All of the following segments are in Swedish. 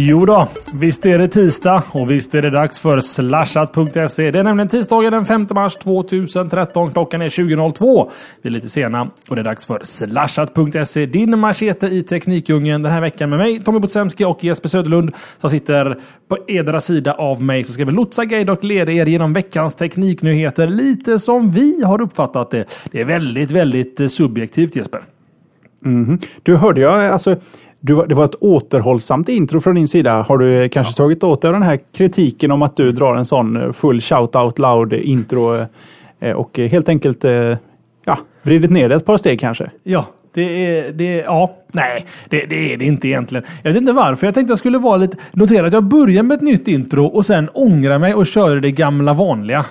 Jo då, visst är det tisdag och visst är det dags för Slashat.se. Det är nämligen tisdagen den 5 mars 2013, klockan är 20.02. Vi är lite sena och det är dags för Slashat.se. Din machete i teknikdjungeln den här veckan med mig, Tommy Botsemski och Jesper Söderlund som sitter på edra sida av mig. Så ska vi lotsa, guida och leda er genom veckans tekniknyheter lite som vi har uppfattat det. Det är väldigt, väldigt subjektivt, Jesper. Mm-hmm. Du hörde jag, alltså... Det var ett återhållsamt intro från din sida. Har du kanske tagit åt dig den här kritiken om att du drar en sån full shout-out-loud-intro och helt enkelt vridit ner det ett par steg kanske? Ja, det är det inte egentligen. Jag vet inte varför. Jag tänkte jag skulle vara lite... Notera att jag börjar med ett nytt intro och sen ångrar mig och kör det gamla vanliga.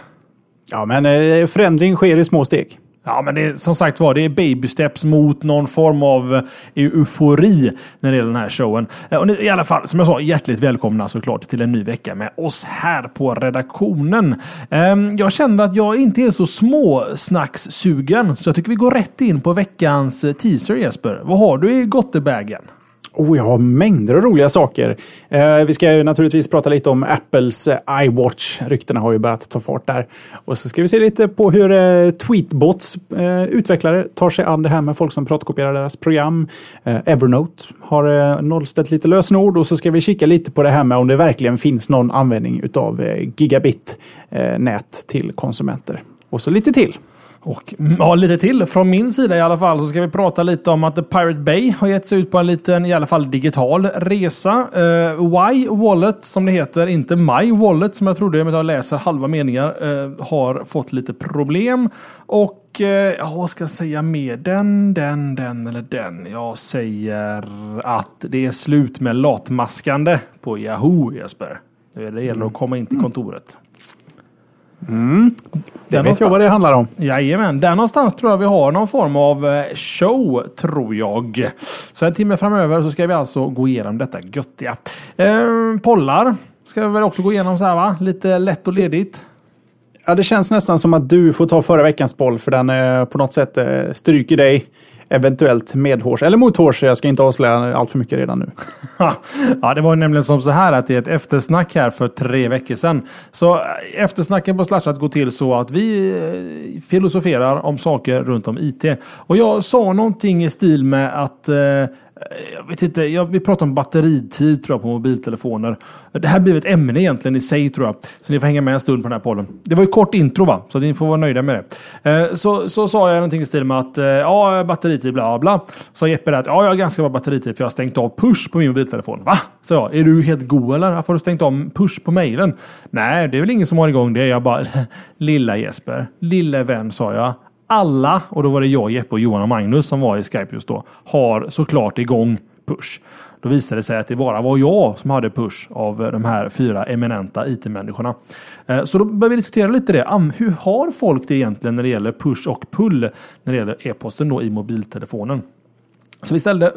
Ja, men förändring sker i små steg. Ja, men det, som sagt var, det är baby steps mot någon form av eufori när det gäller den här showen. Och i alla fall, som jag sa, hjärtligt välkomna såklart till en ny vecka med oss här på redaktionen. Jag kände att jag inte är så småsnackssugen, så jag tycker vi går rätt in på veckans teaser, Jesper. Vad har du i gottebägen? Jag har mängder av roliga saker. Vi ska ju naturligtvis prata lite om Apples iWatch. Ryktena har ju börjat ta fart där. Och så ska vi se lite på hur TweetBots utvecklare tar sig an det här med folk som piratkopierar deras program. Evernote har nollställt lite lösenord. Och så ska vi kika lite på det här med om det verkligen finns någon användning utav gigabit-nät till konsumenter. Och så lite till. Och lite till från min sida i alla fall, så ska vi prata lite om att The Pirate Bay har gett sig ut på en liten, i alla fall digital, resa. Y Wallet som det heter, inte My Wallet som jag trodde, men jag läser halva meningar, har fått lite problem. Och vad ska jag säga med den? Jag säger att det är slut med latmaskande på Yahoo, Jesper. Det gäller att komma in till kontoret. Mm. Det vet jag vad det handlar om. Jajamän, där någonstans tror jag vi har någon form av show, tror jag. Så en timme framöver så ska vi alltså gå igenom detta göttiga. Pollar ska vi väl också gå igenom så här, va? Lite lätt och ledigt. Ja, det känns nästan som att du får ta förra veckans poll, för den på något sätt stryker dig. Eventuellt medhårs eller mothårs. Jag ska inte avslöja allt för mycket redan nu. Ja, det var nämligen som så här att det är ett eftersnack här för 3 veckor sedan. Så eftersnacken på Slashat går till så att vi filosoferar om saker runt om IT. Och jag sa någonting i stil med att... Jag vet inte, vi pratar om batteritid tror jag på mobiltelefoner. Det här blir ett ämne egentligen i sig tror jag. Så ni får hänga med en stund på den här pollen. Det var ju kort intro, va? Så ni får vara nöjda med det. Så sa jag någonting i stil med att batteritid bla bla. Så Jeppe där att jag har ganska bra batteritid för jag har stängt av push på min mobiltelefon. Va? Så jag, är du helt god eller? Varför har du stängt av push på mejlen? Nej, det är väl ingen som har igång det. Jag bara, lilla Jesper, lilla vän sa jag. Alla, och då var det jag, Jeppe och Johan och Magnus som var i Skype just då, har såklart igång push. Då visade det sig att det bara var jag som hade push av de här 4 eminenta IT-människorna. Så då började vi diskutera lite det. Hur har folk det egentligen när det gäller push och pull när det gäller e-posten då i mobiltelefonen? Så vi ställde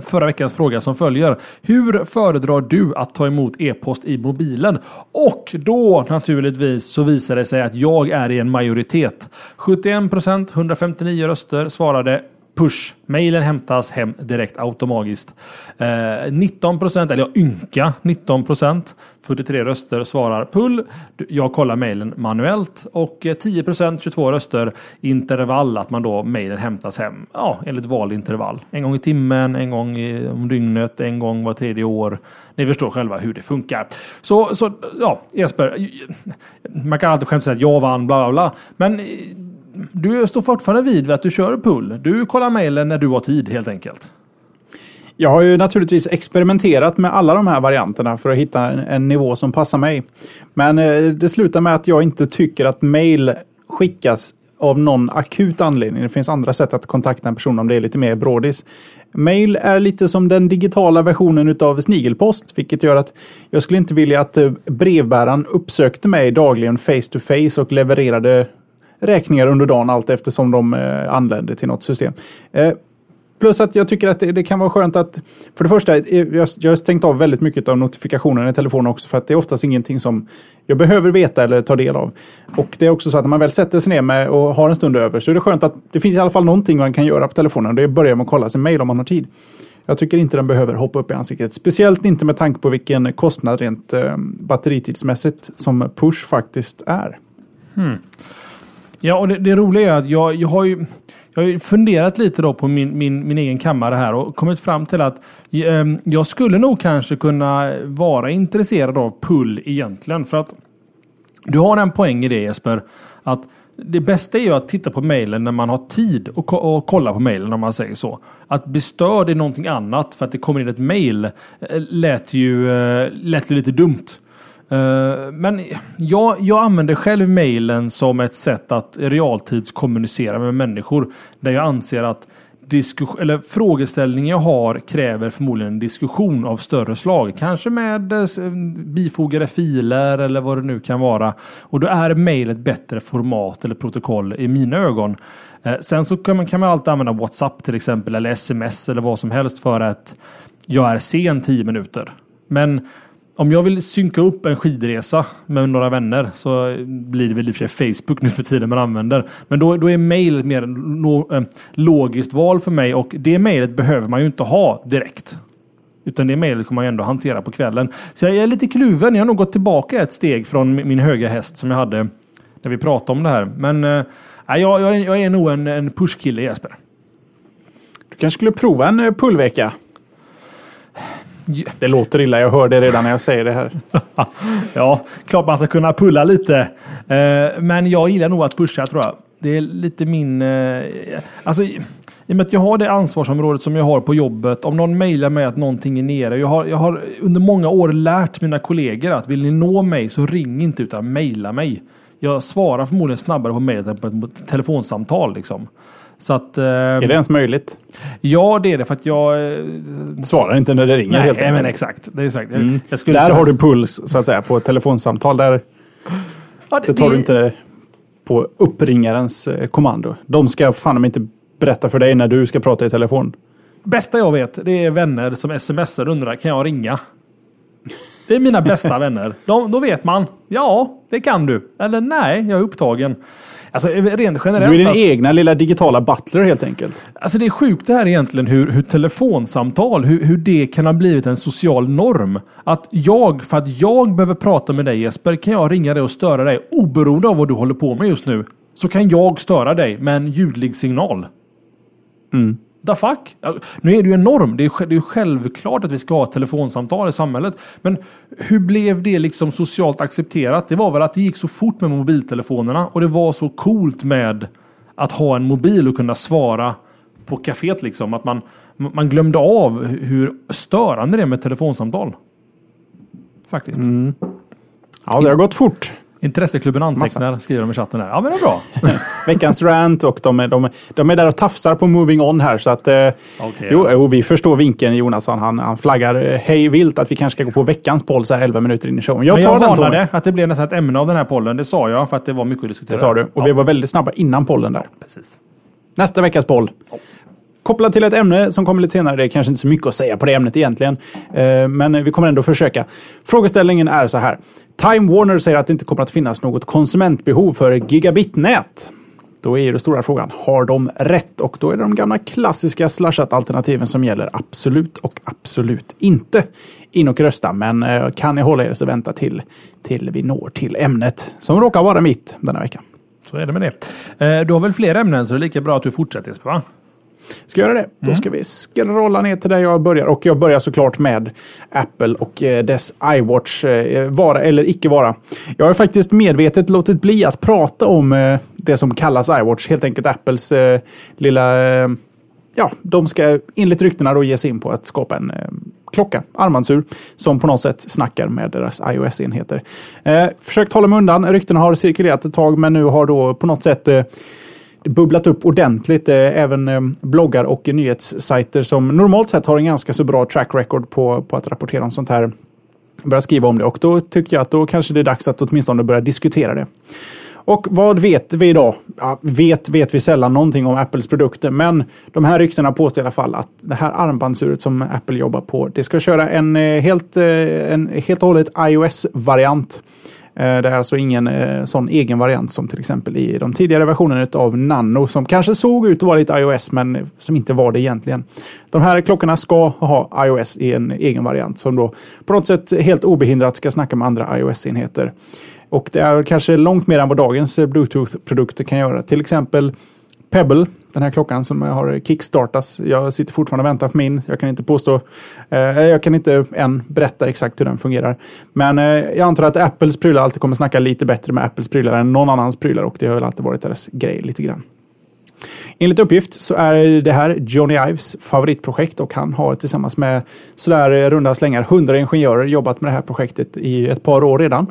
förra veckans fråga som följer. Hur föredrar du att ta emot e-post i mobilen? Och då naturligtvis så visar det sig att jag är i en majoritet. 71%, 159 röster svarade push. Mailen hämtas hem direkt automatiskt. 19%, eller ynka 19%, 43 röster svarar pull. Jag kollar mailen manuellt. Och 10%, 22 röster intervall, att man då mailen hämtas hem. Ja, enligt valintervall. En gång i timmen, en gång om dygnet, en gång var 3:e år. Ni förstår själva hur det funkar. Så ja, Jesper, man kan alltid skämta sig att jag vann, bla bla bla. Men... Du står fortfarande vid att du kör pull. Du kollar mejlen när du har tid helt enkelt. Jag har ju naturligtvis experimenterat med alla de här varianterna för att hitta en nivå som passar mig. Men det slutar med att jag inte tycker att mejl skickas av någon akut anledning. Det finns andra sätt att kontakta en person om det är lite mer brådis. Mail är lite som den digitala versionen utav snigelpost, vilket gör att jag skulle inte vilja att brevbäraren uppsökte mig dagligen face to face och levererade räkningar under dagen allt eftersom de anlände till något system. Plus att jag tycker att det kan vara skönt att, för det första, jag har stängt av väldigt mycket av notifikationerna i telefonen också för att det är oftast ingenting som jag behöver veta eller ta del av. Och det är också så att när man väl sätter sig ner med och har en stund över så är det skönt att det finns i alla fall någonting man kan göra på telefonen. Det är börja med att kolla sin mejl om man har tid. Jag tycker inte den behöver hoppa upp i ansiktet. Speciellt inte med tanke på vilken kostnad rent batteritidsmässigt som push faktiskt är. Ja, och det roliga är att jag har ju funderat lite då på min egen kammare här och kommit fram till att jag skulle nog kanske kunna vara intresserad av pull egentligen. För att du har en poäng i det, Jesper, att det bästa är ju att titta på mejlen när man har tid och kolla på mejlen, om man säger så. Att bli störd i någonting annat för att det kommer in ett mejl lät ju lite dumt. Men jag använder själv mejlen som ett sätt att realtidskommunicera med människor där jag anser att frågeställningen jag har kräver förmodligen en diskussion av större slag. Kanske med bifogade filer eller vad det nu kan vara. Och då är mejl ett bättre format eller protokoll i mina ögon. Sen så kan man alltid använda WhatsApp till exempel eller SMS eller vad som helst för att jag är sen 10 minuter. Men om jag vill synka upp en skidresa med några vänner så blir det väl i och för sig Facebook nu för tiden man använder. Men då är mejl ett mer logiskt val för mig och det mejlet behöver man ju inte ha direkt. Utan det mejlet kommer man ju ändå hantera på kvällen. Så jag är lite kluven. Jag har nog gått tillbaka ett steg från min höga häst som jag hade när vi pratade om det här. Men jag är nog en pushkille, Jesper. Du kanske skulle prova en pullvecka. Det låter illa, jag hör det redan när jag säger det här. Ja, klart man ska kunna pulla lite. Men jag gillar nog att pusha, tror jag. Det är lite min... Alltså, i och med att jag har det ansvarsområdet som jag har på jobbet. Om någon mejlar mig att någonting är nere. Jag har under många år lärt mina kollegor att vill ni nå mig så ring inte utan mejla mig. Jag svarar förmodligen snabbare på mejlet än på ett telefonsamtal liksom. Så att, är det ens möjligt? Ja, det är det för att jag svarar inte när det ringer. Nej, helt enkelt. Men exakt. Det är exakt. Jag skulle där har du puls så att säga på ett telefonsamtal där. Ja, det tar du inte på uppringarens kommando. De ska fan inte berätta för dig när du ska prata i telefon. Bästa jag vet, det är vänner som smsar och undrar, kan jag ringa? Det är mina bästa vänner. Då vet man, ja, det kan du. Eller nej, jag är upptagen. Alltså, rent generellt, du är din egna lilla digitala butler helt enkelt. Alltså det är sjukt det här egentligen hur telefonsamtal, hur det kan ha blivit en social norm. Att för att jag behöver prata med dig, Jesper, kan jag ringa dig och störa dig oberoende av vad du håller på med just nu. Så kan jag störa dig med en ljudlig signal. Da fuck? Nu är det ju en norm. Det är självklart att vi ska ha telefonsamtal i samhället. Men hur blev det liksom socialt accepterat? Det var väl att det gick så fort med mobiltelefonerna. Och det var så coolt med att ha en mobil och kunna svara på kaféet liksom. Att man glömde av hur störande det är med telefonsamtal. Faktiskt. Ja, det har gått fort. Intresseklubben antecknar, skriver de i chatten här. Ja, men det är bra. Veckans rant och de är där och tafsar på moving on här. Så att, okay. Jo, vi förstår vinkeln, Jonasson. Han flaggar hej vilt att vi kanske ska gå på veckans poll så här 11 minuter in i showen. Jag varnade att det blev nästan ett ämne av den här pollen. Det sa jag för att det var mycket att diskutera. Det sa du. Och ja. Vi var väldigt snabba innan pollen där. Ja, precis. Nästa veckas poll. Ja. Kopplat till ett ämne som kommer lite senare. Det är kanske inte så mycket att säga på det ämnet egentligen. Men vi kommer ändå försöka. Frågeställningen är så här. Time Warner säger att det inte kommer att finnas något konsumentbehov för gigabitnät. Då är ju den stora frågan. Har de rätt? Och då är det de gamla klassiska Slashat-alternativen som gäller absolut och absolut inte. In och rösta. Men kan ni hålla er så vänta till vi når till ämnet. Som råkar vara mitt denna veckan. Så är det med det. Du har väl fler ämnen så det är lika bra att du fortsätter, Jesper, va? Ska göra det. Då ska vi scrolla ner till där jag börjar. Och jag börjar såklart med Apple och dess iWatch vara eller icke vara. Jag har faktiskt medvetet låtit bli att prata om det som kallas iWatch. Helt enkelt Apples lilla... Ja, de ska enligt ryktena då ge sig in på att skapa en klocka, armbandsur, som på något sätt snackar med deras iOS-enheter. Försökt hålla mig undan. Ryktena har cirkulerat ett tag men nu har då på något sätt... bubblat upp ordentligt. Även bloggar och nyhetssajter som normalt sett har en ganska så bra track record på att rapportera om sånt här börja skriva om det. Och då tycker jag att då kanske det är dags att åtminstone börja diskutera det. Och vad vet vi idag? Ja, vet vi sällan någonting om Apples produkter, men de här ryktena påstår i alla fall att det här armbandsuret som Apple jobbar på, det ska köra en helt och hållet iOS-variant. Det är alltså ingen sån egen variant som till exempel i de tidigare versionerna av Nano som kanske såg ut att vara lite iOS men som inte var det egentligen. De här klockorna ska ha iOS i en egen variant som då på något sätt helt obehindrat ska snacka med andra iOS-enheter. Och det är kanske långt mer än vad dagens Bluetooth-produkter kan göra. Till exempel Pebble, den här klockan som har kickstartats. Jag sitter fortfarande och väntar på min. Jag kan inte än berätta exakt hur den fungerar. Men jag antar att Apples prylar alltid kommer snacka lite bättre med Apples prylar än någon annans prylar. Och det har väl alltid varit deras grej lite grann. Enligt uppgift så är det här Johnny Ives favoritprojekt och han har tillsammans med sådär runda slängar 100 ingenjörer jobbat med det här projektet i ett par år redan.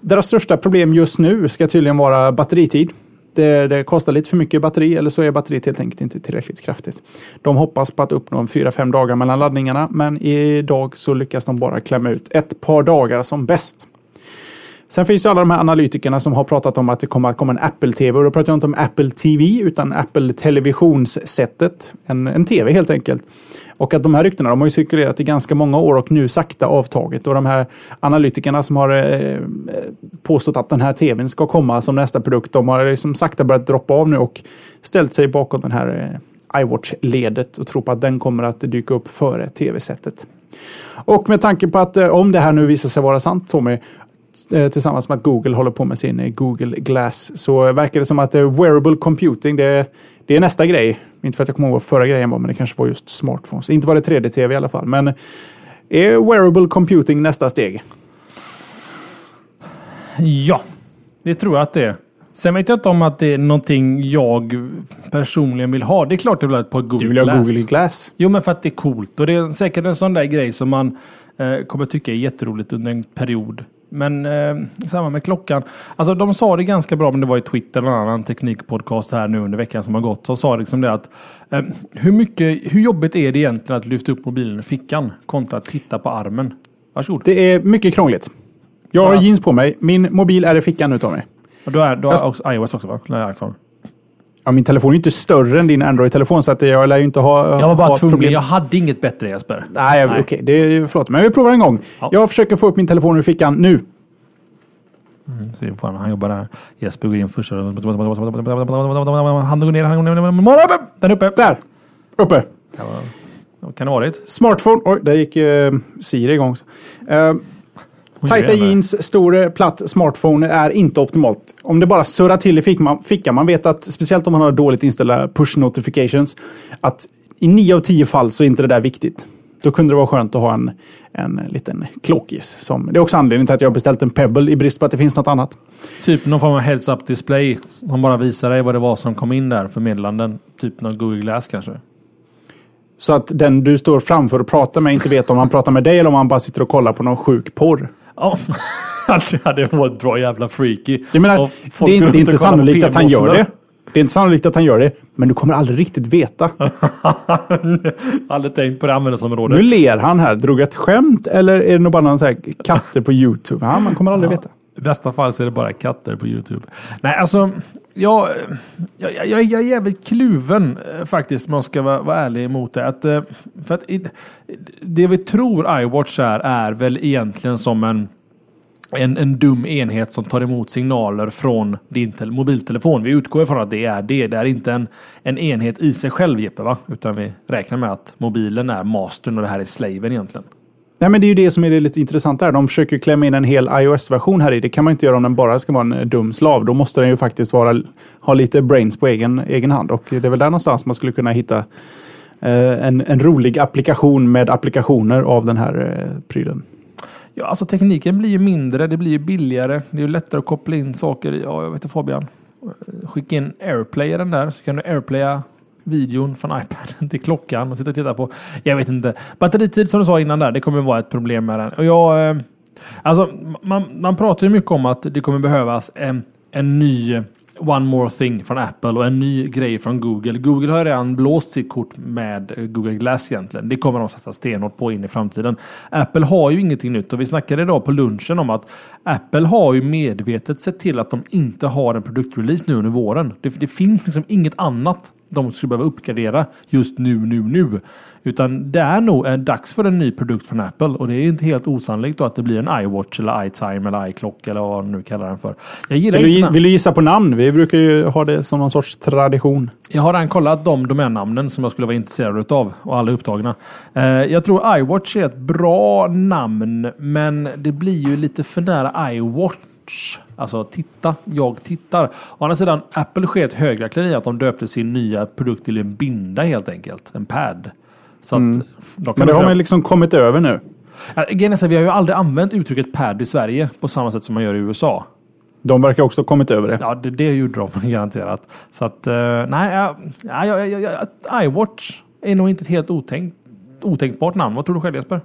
Deras största problem just nu ska tydligen vara batteritid. Det kostar lite för mycket batteri eller så är batteriet helt enkelt inte tillräckligt kraftigt. De hoppas på att uppnå 4-5 dagar mellan laddningarna men idag så lyckas de bara klämma ut ett par dagar som bäst. Sen finns ju alla de här analytikerna som har pratat om att det kommer att komma en Apple-TV. Och då pratar jag inte om Apple TV utan Apple-televisionssättet. En TV helt enkelt. Och att de här ryktena de har ju cirkulerat i ganska många år och nu sakta avtaget. Och de här analytikerna som har påstått att den här TVn ska komma som nästa produkt. De har liksom sakta börjat droppa av nu och ställt sig bakom den här iWatch-ledet och tror på att den kommer att dyka upp före TV-sättet. Och med tanke på att om det här nu visar sig vara sant Tommy, tillsammans med att Google håller på med sin Google Glass så verkar det som att wearable computing det är nästa grej. Inte för att jag kommer ihåg vad förra grejen var men det kanske var just smartphones. Inte var det 3D-tv i alla fall men är wearable computing nästa steg? Ja, det tror jag att det är. Sen vet jag inte om att det är någonting jag personligen vill ha. Det är klart att jag vill ha ett par Google Glass. Du vill ha Google Glass? Jo men för att det är coolt och det är säkert en sån där grej som man kommer tycka är jätteroligt under en period. Men samma med klockan. Alltså de sa det ganska bra, men det var i Twitter eller en annan teknikpodcast här nu under veckan som har gått. Så sa liksom det att hur jobbigt är det egentligen att lyfta upp mobilen i fickan kontra att titta på armen? Varsågod. Det är mycket krångligt. Jag har jeans på mig. Min mobil är i fickan nu utav mig. Och då är också iOS också va? Nej, iPhone. Ja, min telefon är ju inte större än din Android-telefon så att jag lär ju inte ha. Jag var bara tvungen, jag hade inget bättre Jesper. Nej, okej, det är förlåt. Men jag provar en gång. Ja. Jag försöker få upp min telefon ur fickan nu. Så han jobbar där. Jesper går in först. Han går ner. Den är uppe. Där! Uppe. Kan det vara det? Smartphone. Oj, där gick Siri igång. Tajta jeans, stor, platt smartphone är inte optimalt. Om det bara surrar till i fickan, man vet att, speciellt om man har dåligt inställda push notifications, att i 9 av 10 fall så är inte det där viktigt. Då kunde det vara skönt att ha en liten klokis. Det är också anledningen till att jag har beställt en Pebble i brist på att det finns något annat. Typ någon form av heads-up display som bara visar dig vad det var som kom in där för meddelanden. Typ någon Google Glass kanske. Så att den du står framför och pratar med inte vet om han pratar med dig eller om han bara sitter och kollar på någon sjuk porr. Ja, det hade varit bra jävla freaky. Jag menar, det är inte sannolikt att han gör det. Det är inte sannolikt att han gör det, men du kommer aldrig riktigt veta. Aldrig tänkt på det användningsområdet. Nu ler han här. Drog ett skämt eller är det nog bara någon så här katter på YouTube? Ja, man kommer aldrig veta. I bästa fall så är det bara katter på YouTube. Nej, alltså, jag är jävligt kluven faktiskt, man ska vara ärlig emot det. För att det vi tror iWatch är väl egentligen som en dum enhet som tar emot signaler från din mobiltelefon. Vi utgår ifrån att det är inte en enhet i sig själv, Jeppe, va? Utan vi räknar med att mobilen är mastern och det här är slaven egentligen. Nej, men det är ju det som är det lite intressant där. De försöker klämma in en hel iOS-version här i. Det kan man inte göra om den bara ska vara en dum slav. Då måste den ju faktiskt ha lite brains på egen hand. Och det är väl där någonstans man skulle kunna hitta en rolig applikation med applikationer av den här prylen. Ja, alltså tekniken blir ju mindre, det blir ju billigare. Det är ju lättare att koppla in saker i. Ja, jag vet inte, Fabian. Skicka in AirPlay den där så kan du AirPlaya videon från iPaden till klockan och sitta och titta på. Jag vet inte. Batteritid som du sa innan där, det kommer vara ett problem med den. Och man pratar ju mycket om att det kommer behövas en ny One More Thing från Apple och en ny grej från Google. Google har redan blåst sitt kort med Google Glass egentligen. Det kommer de satsa stenhårt på in i framtiden. Apple har ju ingenting nytt och vi snackade idag på lunchen om att Apple har ju medvetet sett till att de inte har en produktrelease nu under våren. Det finns liksom inget annat de skulle behöva uppgradera just nu. Utan det är nog dags för en ny produkt från Apple. Och det är inte helt osannolikt då att det blir en iWatch eller iTime eller iClock eller vad man nu kallar den för. Vill du gissa på namn? Vi brukar ju ha det som någon sorts tradition. Jag har redan kollat de domännamnen som jag skulle vara intresserad av och alla upptagna. Jag tror iWatch är ett bra namn, men det blir ju lite för nära iWatch. Alltså titta, jag tittar. Å andra sidan, Apple sker ett högräkning i att de döpte sin nya produkt till en binda helt enkelt, en pad. Så att men det har man liksom kommit över nu. Genesa, vi har ju aldrig använt uttrycket pad i Sverige på samma sätt som man gör i USA. De verkar också ha kommit över det. Ja, det gjorde de garanterat. Så att, iWatch är nog inte ett helt otänkbart namn. Vad tror du själv, Jesper?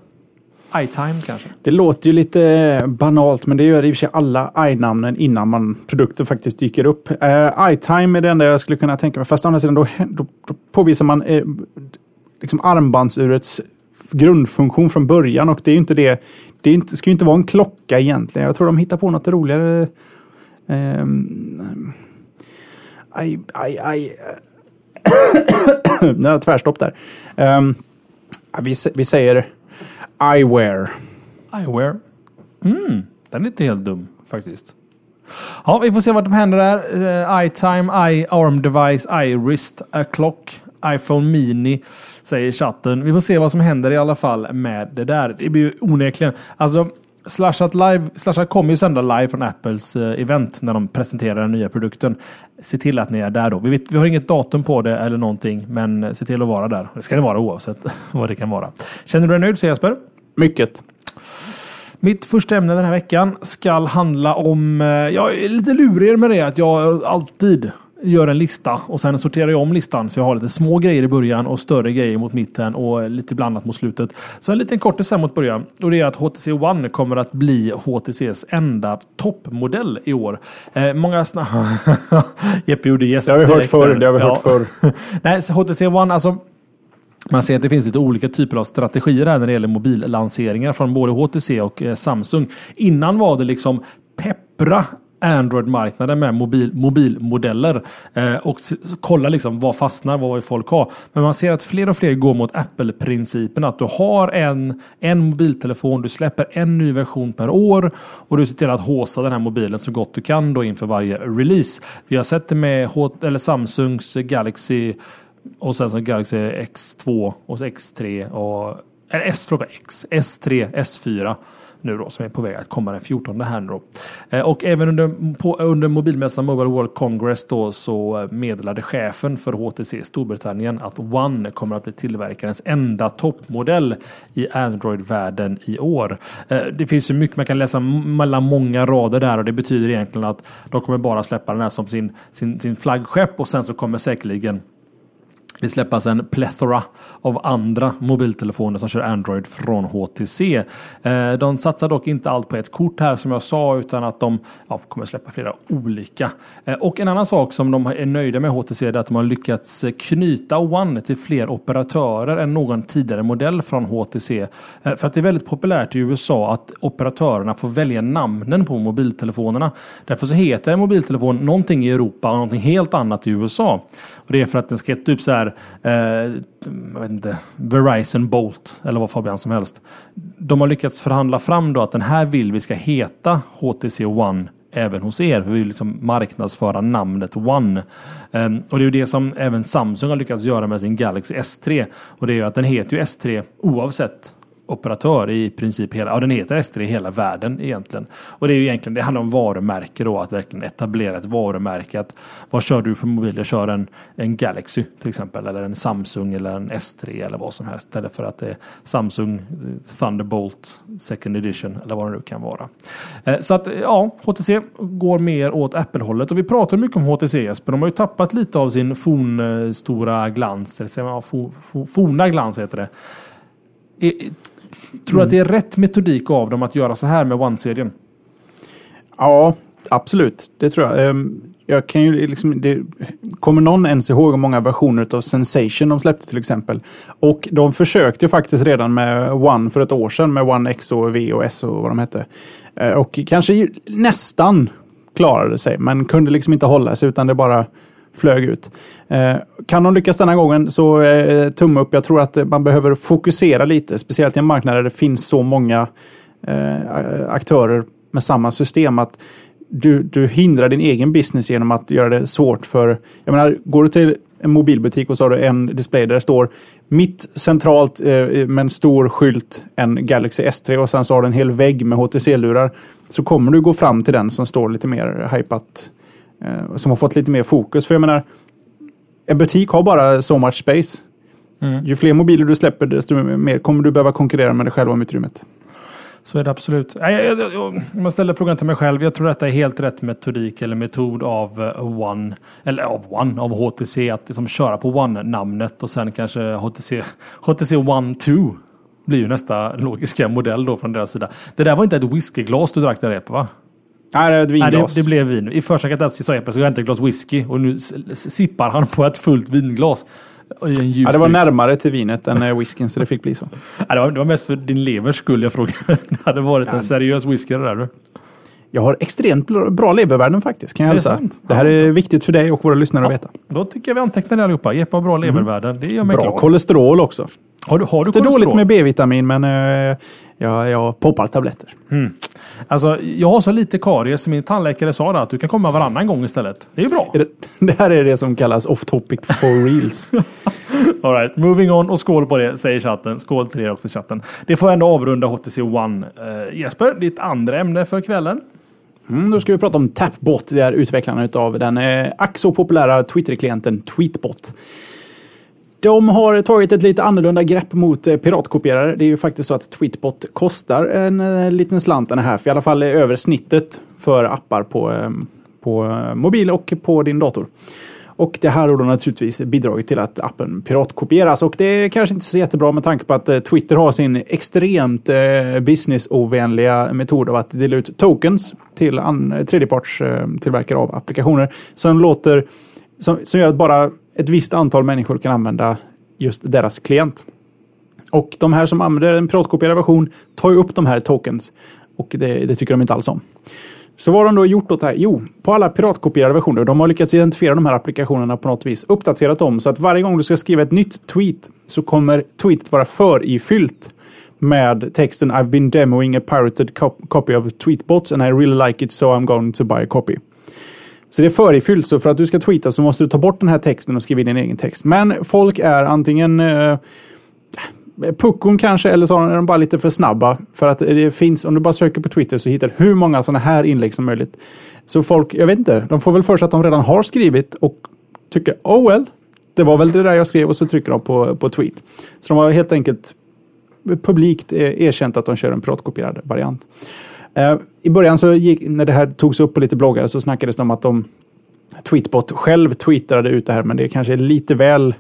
iTime kanske. Det låter ju lite banalt, men det gör i och för sig alla i-namnen innan produkten faktiskt dyker upp. iTime är det enda jag skulle kunna tänka mig. Fast å andra sidan då påvisar man liksom armbandsurets grundfunktion från början, och det är ju inte det. Det ska ju inte vara en klocka egentligen. Jag tror de hittar på något roligare. Nu har jag tvärstopp där. Vi säger iWear. Den är inte helt dum faktiskt. Ja, vi får se vad de händer där. iTime, iArm Device, iWrist, iClock, iPhone Mini, säger chatten. Vi får se vad som händer i alla fall med det där. Det blir ju onekligen... Alltså, Slashat kommer ju sända live från Apples event när de presenterar den nya produkten. Se till att ni är där då. Vi har inget datum på det eller någonting, men se till att vara där. Det ska det vara oavsett vad det kan vara. Känner du dig nöjd, Jesper? Mycket. Mitt första ämne den här veckan ska handla om... Jag är lite lurig med det, att jag alltid gör en lista och sen sorterar jag om listan, så jag har lite små grejer i början och större grejer mot mitten och lite blandat mot slutet. Så en liten kortis här mot början, och det är att HTC One kommer att bli HTCs enda toppmodell i år. Många Jeppe gjorde gäst. Det har vi hört förr. Nej, HTC One, alltså man ser att det finns lite olika typer av strategier här när det gäller mobillanseringar från både HTC och Samsung. Innan var det liksom peppra Android-marknaden med mobilmodeller och kolla liksom vad fastnar, vad folk har. Men man ser att fler och fler går mot Apple-principen, att du har en mobiltelefon, du släpper en ny version per år och du ser till att håsa den här mobilen så gott du kan då inför varje release. Vi har sett det med Samsungs Galaxy och sen så Galaxy X2 och X3 och S3, S4 nu då, som är på väg att komma den 14 här nu då. Och även under mobilmässan Mobile World Congress då, så meddelade chefen för HTC Storbritannien att One kommer att bli tillverkarens enda toppmodell i Android-världen i år. Det finns ju mycket man kan läsa mellan många rader där, och det betyder egentligen att de kommer bara släppa den här som sin flaggskepp, och sen så kommer säkerligen det släppas en plethora av andra mobiltelefoner som kör Android från HTC. De satsar dock inte allt på ett kort här, som jag sa, utan att de kommer släppa flera olika. Och en annan sak som de är nöjda med HTC är att de har lyckats knyta One till fler operatörer än någon tidigare modell från HTC. För att det är väldigt populärt i USA att operatörerna får välja namnen på mobiltelefonerna. Därför så heter en mobiltelefon någonting i Europa och någonting helt annat i USA. Och det är för att den ska typ så här jag vet inte, Verizon Bolt eller vad Fabian som helst. De har lyckats förhandla fram då att den här vill vi ska heta HTC One även hos er, för vi vill liksom marknadsföra namnet One. Och det är ju det som även Samsung har lyckats göra med sin Galaxy S3, och det är ju att den heter ju S3 oavsett operatör i princip den heter S3 i hela världen egentligen. Och det är ju egentligen, det handlar om varumärke då, att verkligen etablera ett varumärke, att vad kör du för mobil? Jag kör en Galaxy till exempel, eller en Samsung eller en S3 eller vad som helst, eller för att det är Samsung Thunderbolt Second Edition eller vad det nu kan vara. Så att HTC går mer åt Apple-hållet, och vi pratar mycket om HTC, men de har ju tappat lite av sin fornstora glans, forna glans heter det. Tror du att det är rätt metodik av dem att göra så här med One-serien? Ja, absolut. Det tror jag. Jag kan ju liksom, det, kommer någon ens ihåg hur många versioner av Sensation de släppte till exempel? Och de försökte ju faktiskt redan med One för ett år sedan, med One X och V och S och vad de hette. Och kanske nästan klarade sig, men kunde liksom inte hålla sig utan det bara flög ut. Kan de lyckas denna gången så tumme upp. Jag tror att man behöver fokusera lite, speciellt i en marknad där det finns så många aktörer med samma system, att du hindrar din egen business genom att göra det svårt för... Jag menar, går du till en mobilbutik och så har du en display där det står mitt centralt med en stor skylt, en Galaxy S3, och sen så har du en hel vägg med HTC-lurar, så kommer du gå fram till den som står lite mer hypat, som har fått lite mer fokus. För jag menar, en butik har bara so much space. Mm. Ju fler mobiler du släpper, desto mer kommer du behöva konkurrera med dig själv om utrymmet. Så är det absolut. Jag ställer frågan till mig själv. Jag tror att det är helt rätt metodik eller metod av HTC att liksom köra på One-namnet och sen kanske HTC One 2 blir ju nästa logiska modell då från deras sida. Det där var inte ett whiskyglas du drack där Epe, va? Nej, det var ett vinglas. Nej, det blev vin. I första sa Epe så jag inte ett glas whisky och nu sippar han på ett fullt vinglas. Ja, det var närmare till vinet än whiskyn så det fick bli så. Ja, det var mest för din lever skulle jag fråga. Det hade varit en seriös whisky det där. Jag har extremt bra levervärden faktiskt, kan jag hälsa. Det här är viktigt för dig och våra lyssnare att veta. Då tycker jag vi antecknar det allihopa. Jeppe har bra levervärden. Det gör mig bra. Kolesterol också. Har du kolesterol? Det är dåligt med B-vitamin, men jag poppar tabletter. Mm. Alltså, jag har så lite karies. Min tandläkare sa att du kan komma varannan gång istället. Det är ju bra. Det här är det som kallas off-topic for reals. All right, moving on och skål på det, säger chatten. Skål till er också, chatten. Det får ändå avrunda HTC One. Jesper, ditt andra ämne för kvällen? Då ska vi prata om TweetBot. Det är utvecklarna av den ack så populära Twitter-klienten TweetBot. De har tagit ett lite annorlunda grepp mot piratkopierare. Det är ju faktiskt så att TweetBot kostar en liten slant den här. För i alla fall över snittet för appar på mobil och på din dator. Och det här har då naturligtvis bidragit till att appen piratkopieras. Och det är kanske inte så jättebra med tanke på att Twitter har sin extremt business-ovänliga metod av att dela ut tokens till tredjepartstillverkare av applikationer. Som gör att bara ett visst antal människor kan använda just deras klient. Och de här som använder en piratkopierad version tar ju upp de här tokens. Och det tycker de inte alls om. Så vad har de då gjort åt det här? Jo, på alla piratkopierade versioner. De har lyckats identifiera de här applikationerna på något vis. Uppdaterat dem så att varje gång du ska skriva ett nytt tweet så kommer tweetet vara förifyllt med texten I've been demoing a pirated copy of TweetBots and I really like it so I'm going to buy a copy. Så det är förifyllt, så för att du ska tweeta så måste du ta bort den här texten och skriva in din egen text. Men folk är antingen puckon kanske, eller så är de bara lite för snabba. För att det finns, om du bara söker på Twitter så hittar du hur många sådana här inlägg som möjligt. Så folk, jag vet inte, de får väl först att de redan har skrivit och tycker, det var väl det där jag skrev, och så trycker de på tweet. Så de har helt enkelt publikt erkänt att de kör en piratkopierad variant. I början så när det här togs upp på lite bloggare så snackades det om att TweetBot själv tweetade ut det här, men det kanske är lite väl...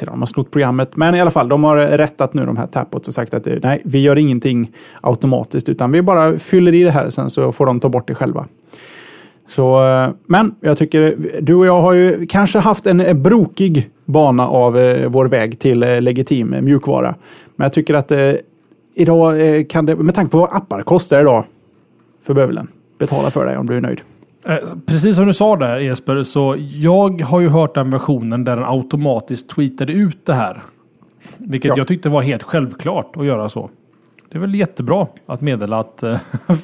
de har snott programmet. Men i alla fall, de har rättat nu de här TweetBots och sagt att nej, vi gör ingenting automatiskt utan vi bara fyller i det här, sen så får de ta bort det själva. Så, men jag tycker du och jag har ju kanske haft en brokig bana av vår väg till legitim mjukvara. Men jag tycker att idag kan det, med tanke på vad appar kostar idag för bövelen, betala för dig om du är nöjd. Precis som du sa där Jesper, så jag har ju hört den versionen där den automatiskt tweetade ut det här. Vilket jag tyckte var helt självklart att göra så. Det är väl jättebra att meddela att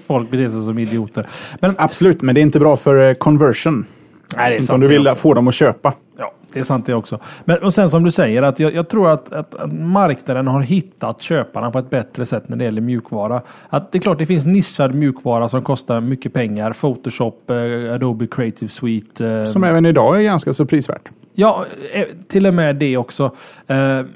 folk beter sig som idioter. Men, absolut, men det är inte bra för conversion. Nej, det är inte om du vill få dem att köpa. Ja, det är sant det också. Men, och sen som du säger, att jag tror att marknaden har hittat köparna på ett bättre sätt när det gäller mjukvara. Att det är klart, det finns nischad mjukvara som kostar mycket pengar. Photoshop, Adobe Creative Suite. Som även idag är ganska så prisvärt. Ja, till och med det också.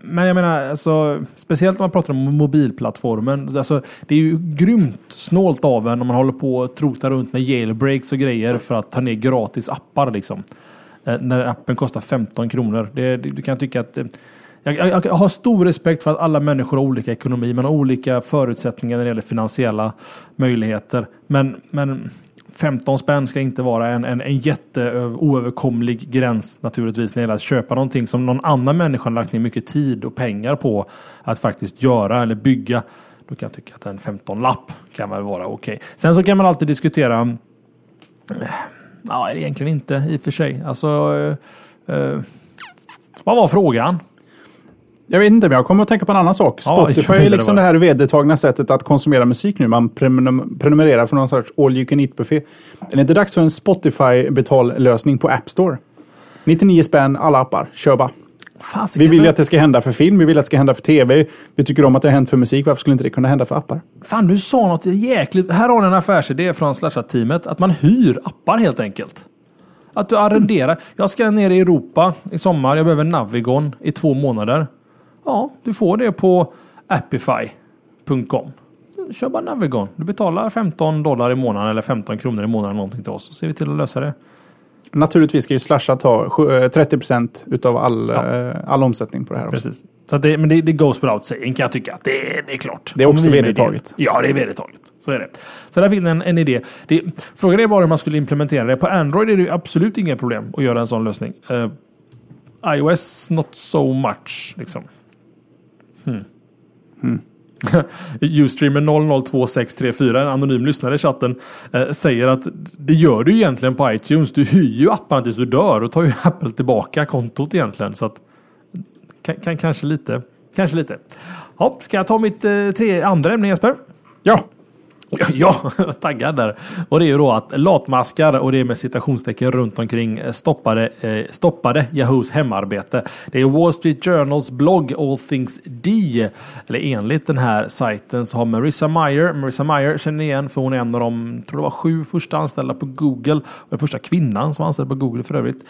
Men jag menar, alltså, speciellt när man pratar om mobilplattformen. Alltså, det är ju grymt snålt av en om man håller på och trotar runt med jailbreaks och grejer för att ta ner gratis appar liksom. När appen kostar 15 kronor. Du kan tycka att... Jag har stor respekt för att alla människor har olika ekonomi. Man har olika förutsättningar när det gäller finansiella möjligheter. Men 15 spänn ska inte vara en jätteoöverkomlig gräns naturligtvis när det gäller att köpa någonting som någon annan människa lagt ner mycket tid och pengar på att faktiskt göra eller bygga. Då kan jag tycka att en 15-lapp kan väl vara okej. Sen så kan man alltid diskutera, ja, egentligen inte i och för sig. Alltså, vad var frågan? Jag vet inte, men jag kommer att tänka på en annan sak. Spotify är liksom det här vedertagna sättet att konsumera musik nu. Man prenumererar för någon sorts all you can eat-buffé. Är det inte dags för en Spotify-betallösning på App Store? 99 spänn, alla appar, kör bara. Fasiken. Vi vill ju att det ska hända för film, vi vill att det ska hända för tv. Vi tycker om att det har hänt för musik, varför skulle inte det kunna hända för appar? Fan, du sa något jäkligt. Här har en affärsidé från Slashat-teamet, att man hyr appar helt enkelt. Att du arrenderar. Jag ska ner i Europa i sommar, jag behöver Navigon i 2 månader. Ja, du får det på appify.com. Kör bara Navigon. Du betalar $15 i månaden eller 15 kronor i månaden någonting till oss. Så ser vi till att lösa det. Naturligtvis ska ju Slashat ha 30% av all omsättning på det här. Precis. Så att det, men det goes without saying, kan jag tycka. Att det är klart. Det är också vedertaget. Ja, det är vedertaget. Så är det. Så där fick ni en idé. Frågan är bara hur man skulle implementera det. På Android är det ju absolut inga problem att göra en sån lösning. iOS, not so much, liksom. Ustreamer 002634, en anonym lyssnare i chatten, säger att det gör du egentligen på iTunes. Du hyr ju apparna tills du dör och tar ju Apple tillbaka kontot egentligen. Så att, kanske lite. Ja, ska jag ta mitt andra ämne, Jesper? Ja, taggad där. Och det är ju då att latmaskar, och det är med citationstecken runt omkring, stoppade Yahoos hemarbete. Det är Wall Street Journals blogg All Things D. Eller enligt den här sajten så har Marissa Mayer känner igen, för hon är en av de, tror det var 7 första anställda på Google, och den första kvinnan som var anställd på Google för övrigt,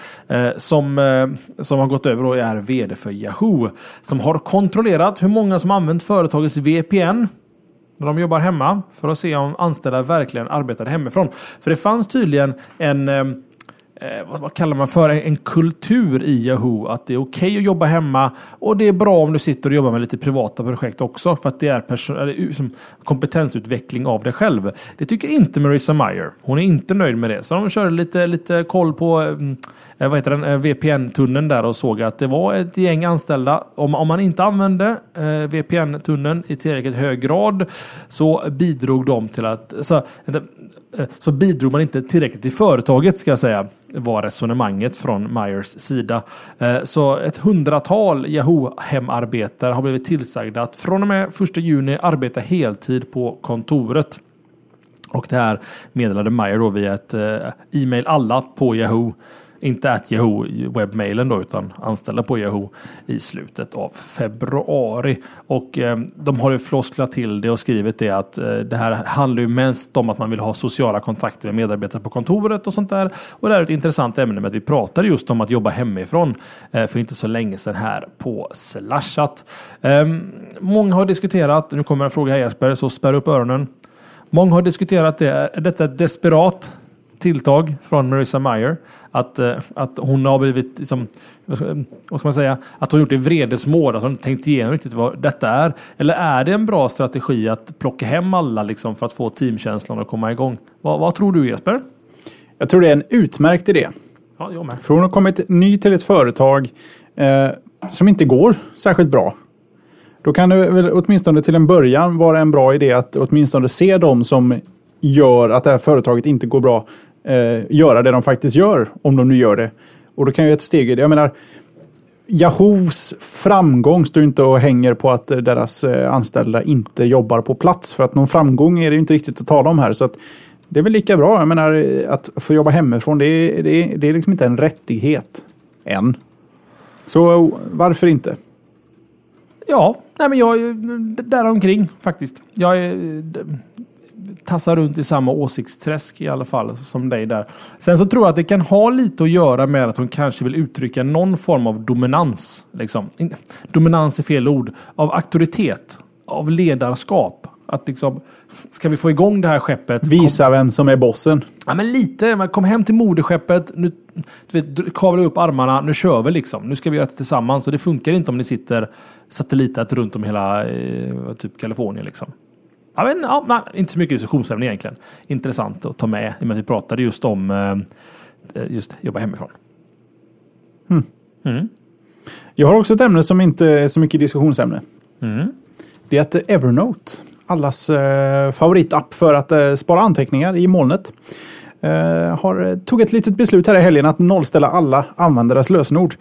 som har gått över och är vd för Yahoo, som har kontrollerat hur många som använt företagets VPN när de jobbar hemma, för att se om anställda verkligen arbetade hemifrån. För det fanns tydligen en, vad kallar man för, en kultur i Yahoo. Att det är okej att jobba hemma, och det är bra om du sitter och jobbar med lite privata projekt också. För att det är kompetensutveckling av dig själv. Det tycker inte Marissa Mayer. Hon är inte nöjd med det. Så de körde lite koll på VPN-tunneln där och såg att det var ett gäng anställda. Om man inte använde VPN-tunneln i tillräckligt hög grad så bidrog man inte tillräckligt till företaget, ska jag säga, var resonemanget från Myers sida. Så 100-tal Yahoo-hemarbetare har blivit tillsagda att från och med 1 juni arbeta heltid på kontoret. Och det här meddelade Mayer då via ett e-mail, alla på Yahoo. Inte att Yahoo webbmailen då, utan anställda på Yahoo i slutet av februari. Och de har ju flosklat till det och skrivit det att det här handlar ju mest om att man vill ha sociala kontakter med medarbetare på kontoret och sånt där. Och det här är ett intressant ämne med att vi pratade just om att jobba hemifrån för inte så länge sedan här på Slashat. Många har diskuterat, nu kommer en fråga här Jesper, så spär upp öronen. Många har diskuterat det, detta är desperat tilltag från Marissa Mayer, att hon har blivit liksom, vad ska man säga, att hon gjort det i vredesmål, att hon inte tänkt igenom riktigt vad detta är, eller är det en bra strategi att plocka hem alla liksom för att få teamkänslan att komma igång? Vad tror du, Jesper? Jag tror det är en utmärkt idé. Ja, jag med. För hon har kommit ny till ett företag som inte går särskilt bra. Då kan det väl åtminstone till en början vara en bra idé att åtminstone se dem som gör att det här företaget inte går bra göra det de faktiskt gör, om de nu gör det. Och då kan ju ett steg i det. Jag menar, Yahoos framgång står inte och hänger på att deras anställda inte jobbar på plats, för att någon framgång är det ju inte riktigt att tala om här. Så att det är väl lika bra. Jag menar, att få jobba hemifrån, det är liksom inte en rättighet än. Så varför inte? Ja, nej, men jag är däromkring faktiskt. Jag är tassar runt i samma åsiktsträsk i alla fall som dig där. Sen så tror jag att det kan ha lite att göra med att hon kanske vill uttrycka någon form av dominans. Liksom. Dominans är fel ord. Av auktoritet. Av ledarskap. Att liksom, ska vi få igång det här skeppet? Visa vem som är bossen. Ja, men lite. Man kom hem till moderskeppet. Nu, du vet, kavla upp armarna. Nu kör vi liksom. Nu ska vi göra det tillsammans. Och det funkar inte om ni sitter satellitet runt om hela typ Kalifornien liksom. Ja, men, ja, inte så mycket diskussionsämne egentligen. Intressant att ta med i och med att vi pratade just om just jobba hemifrån. Mm. Mm. Jag har också ett ämne som inte är så mycket diskussionsämne. Mm. Det är att Evernote, allas favoritapp för att spara anteckningar i molnet, tog ett litet beslut här i helgen att nollställa alla användares lösenord.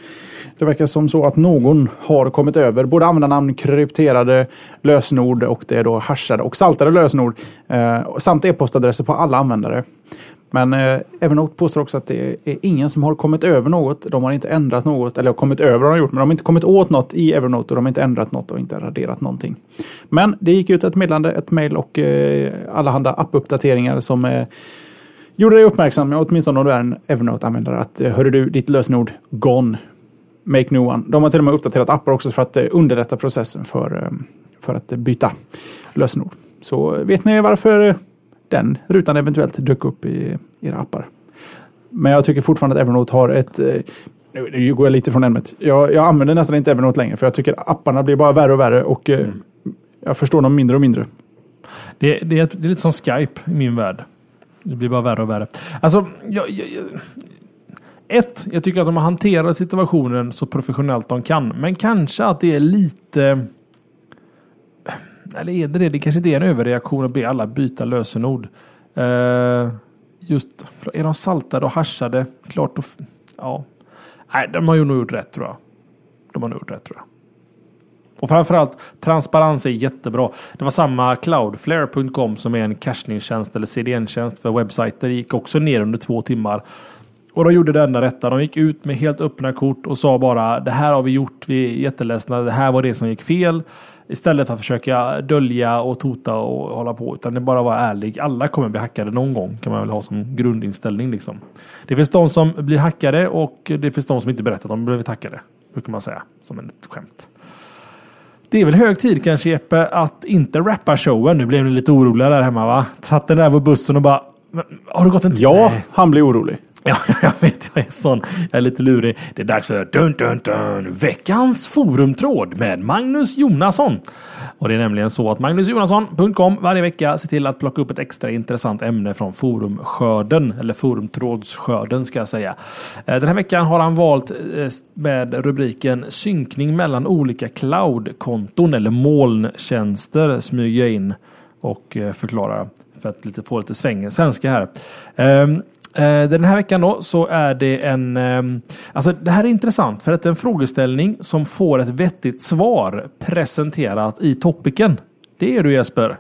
Det verkar som så att någon har kommit över både användarnamn, krypterade lösenord och det är då hashade och saltade lösenord samt e-postadresser på alla användare. Men Evernote påstår också att det är ingen som har kommit över något. De har inte ändrat något, eller har kommit över och har gjort, men de har inte kommit åt något i Evernote och de har inte ändrat något och inte raderat någonting. Men det gick ut ett meddelande, ett mejl och allehanda appuppdateringar som gjorde dig uppmärksam, åtminstone om du är en Evernote-användare, att hörde du ditt lösenord gone, make new one. De har till och med uppdaterat appar också för att underlätta processen för att byta lösenord. Så vet ni varför den rutan eventuellt dök upp i era appar? Men jag tycker fortfarande att Evernote har ett... Nu går jag lite från ämnet. Jag använder nästan inte Evernote längre för jag tycker apparna blir bara värre och värre och jag förstår dem mindre och mindre. Det är lite som Skype i min värld. Det blir bara värre och värre. Alltså, jag tycker att de har hanterat situationen så professionellt de kan. Men kanske att det är lite... Eller är det det? Det kanske inte är en överreaktion att be alla byta lösenord. Just, är de saltade och hashade? Klart och... Ja. Nej, de har ju nog gjort rätt, tror jag. Och framförallt, transparens är jättebra. Det var samma cloudflare.com som är en caching-tjänst eller CDN-tjänst för webbsajter. Gick också ner under 2 timmar. Och de gjorde det enda rätta. De gick ut med helt öppna kort och sa bara det här har vi gjort, vi är jätteledsna. Det här var det som gick fel. Istället för att försöka dölja och tota och hålla på. Utan det bara vara ärlig. Alla kommer bli hackade någon gång. Kan man väl ha som grundinställning liksom. Det finns de som blir hackade och det finns de som inte berättar att de blivit hackade. Brukar man säga. Som ett skämt. Det är väl hög tid kanske, Jeppe, att inte rappa showen. Nu blev ni lite oroliga där hemma, va? Satt den där på bussen och bara... Har du gått en tid? Ja, han blev orolig. Ja, jag vet. Jag är sån. Jag är lite lurig. Det är dags för veckans forumtråd med Magnus Jonasson. Och det är nämligen så att magnusjonasson.com varje vecka ser till att plocka upp ett extra intressant ämne från forumskörden. Eller forumtrådsskörden ska jag säga. Den här veckan har han valt med rubriken synkning mellan olika cloud-konton eller molntjänster, smyger in och förklarar för att få lite svenska här. Den här veckan då så är det en... Alltså det här är intressant för att det är en frågeställning som får ett vettigt svar presenterat i topiken. Det är du, Jesper.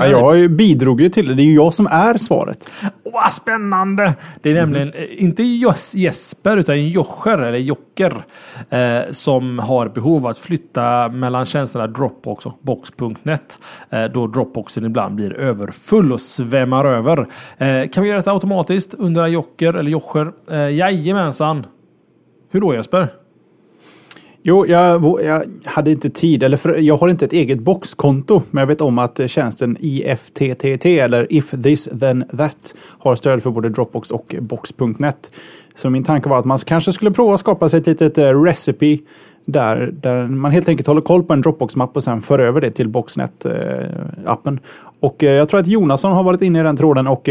Ja, jag bidrog ju till det. Det är ju jag som är svaret. Vad spännande! Det är nämligen inte Jesper utan Jocker som har behov av att flytta mellan tjänsterna Dropbox och Box.net då Dropboxen ibland blir överfull och svämmar över. Kan vi göra detta automatiskt, undrar Jocker? Jajamensan! Hur då, Jesper? Jo, jag hade inte tid, jag har inte ett eget boxkonto, men jag vet om att tjänsten IFTTT eller If This Then That har stöd för både Dropbox och Box.net. Så min tanke var att man kanske skulle prova att skapa sig ett litet recipe där man helt enkelt håller koll på en Dropbox-mapp och sen för över det till Boxnet-appen. Och jag tror att Jonasson har varit inne i den tråden och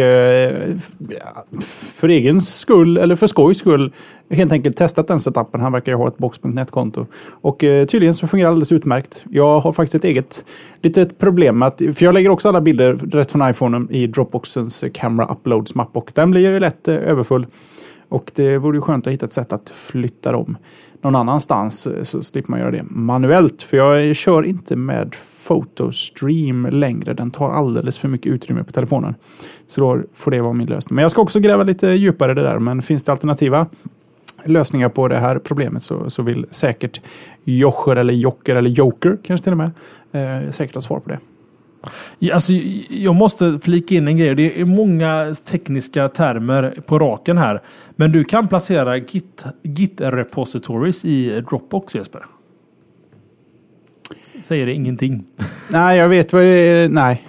för egen skull, eller för skojs skull, helt enkelt testat den setupen. Han verkar ju ha ett Box.net-konto. Och tydligen så fungerar det alldeles utmärkt. Jag har faktiskt ett eget litet problem med att, för jag lägger också alla bilder rätt från iPhone i Dropboxens Camera Uploads-mapp och den blir ju lätt överfull. Och det vore ju skönt att hitta ett sätt att flytta dem någon annanstans så slipper man göra det manuellt. För jag kör inte med Photostream längre. Den tar alldeles för mycket utrymme på telefonen. Så då får det vara min lösning. Men jag ska också gräva lite djupare det där. Men finns det alternativa lösningar på det här problemet så vill säkert Joker kanske till och med säkert ha svar på det. Alltså, jag måste flika in en grej. Det är många tekniska termer på raken här. Men du kan placera Git-repositories i Dropbox, Jesper. Säger det ingenting? Nej, jag vet vad det är. Nej.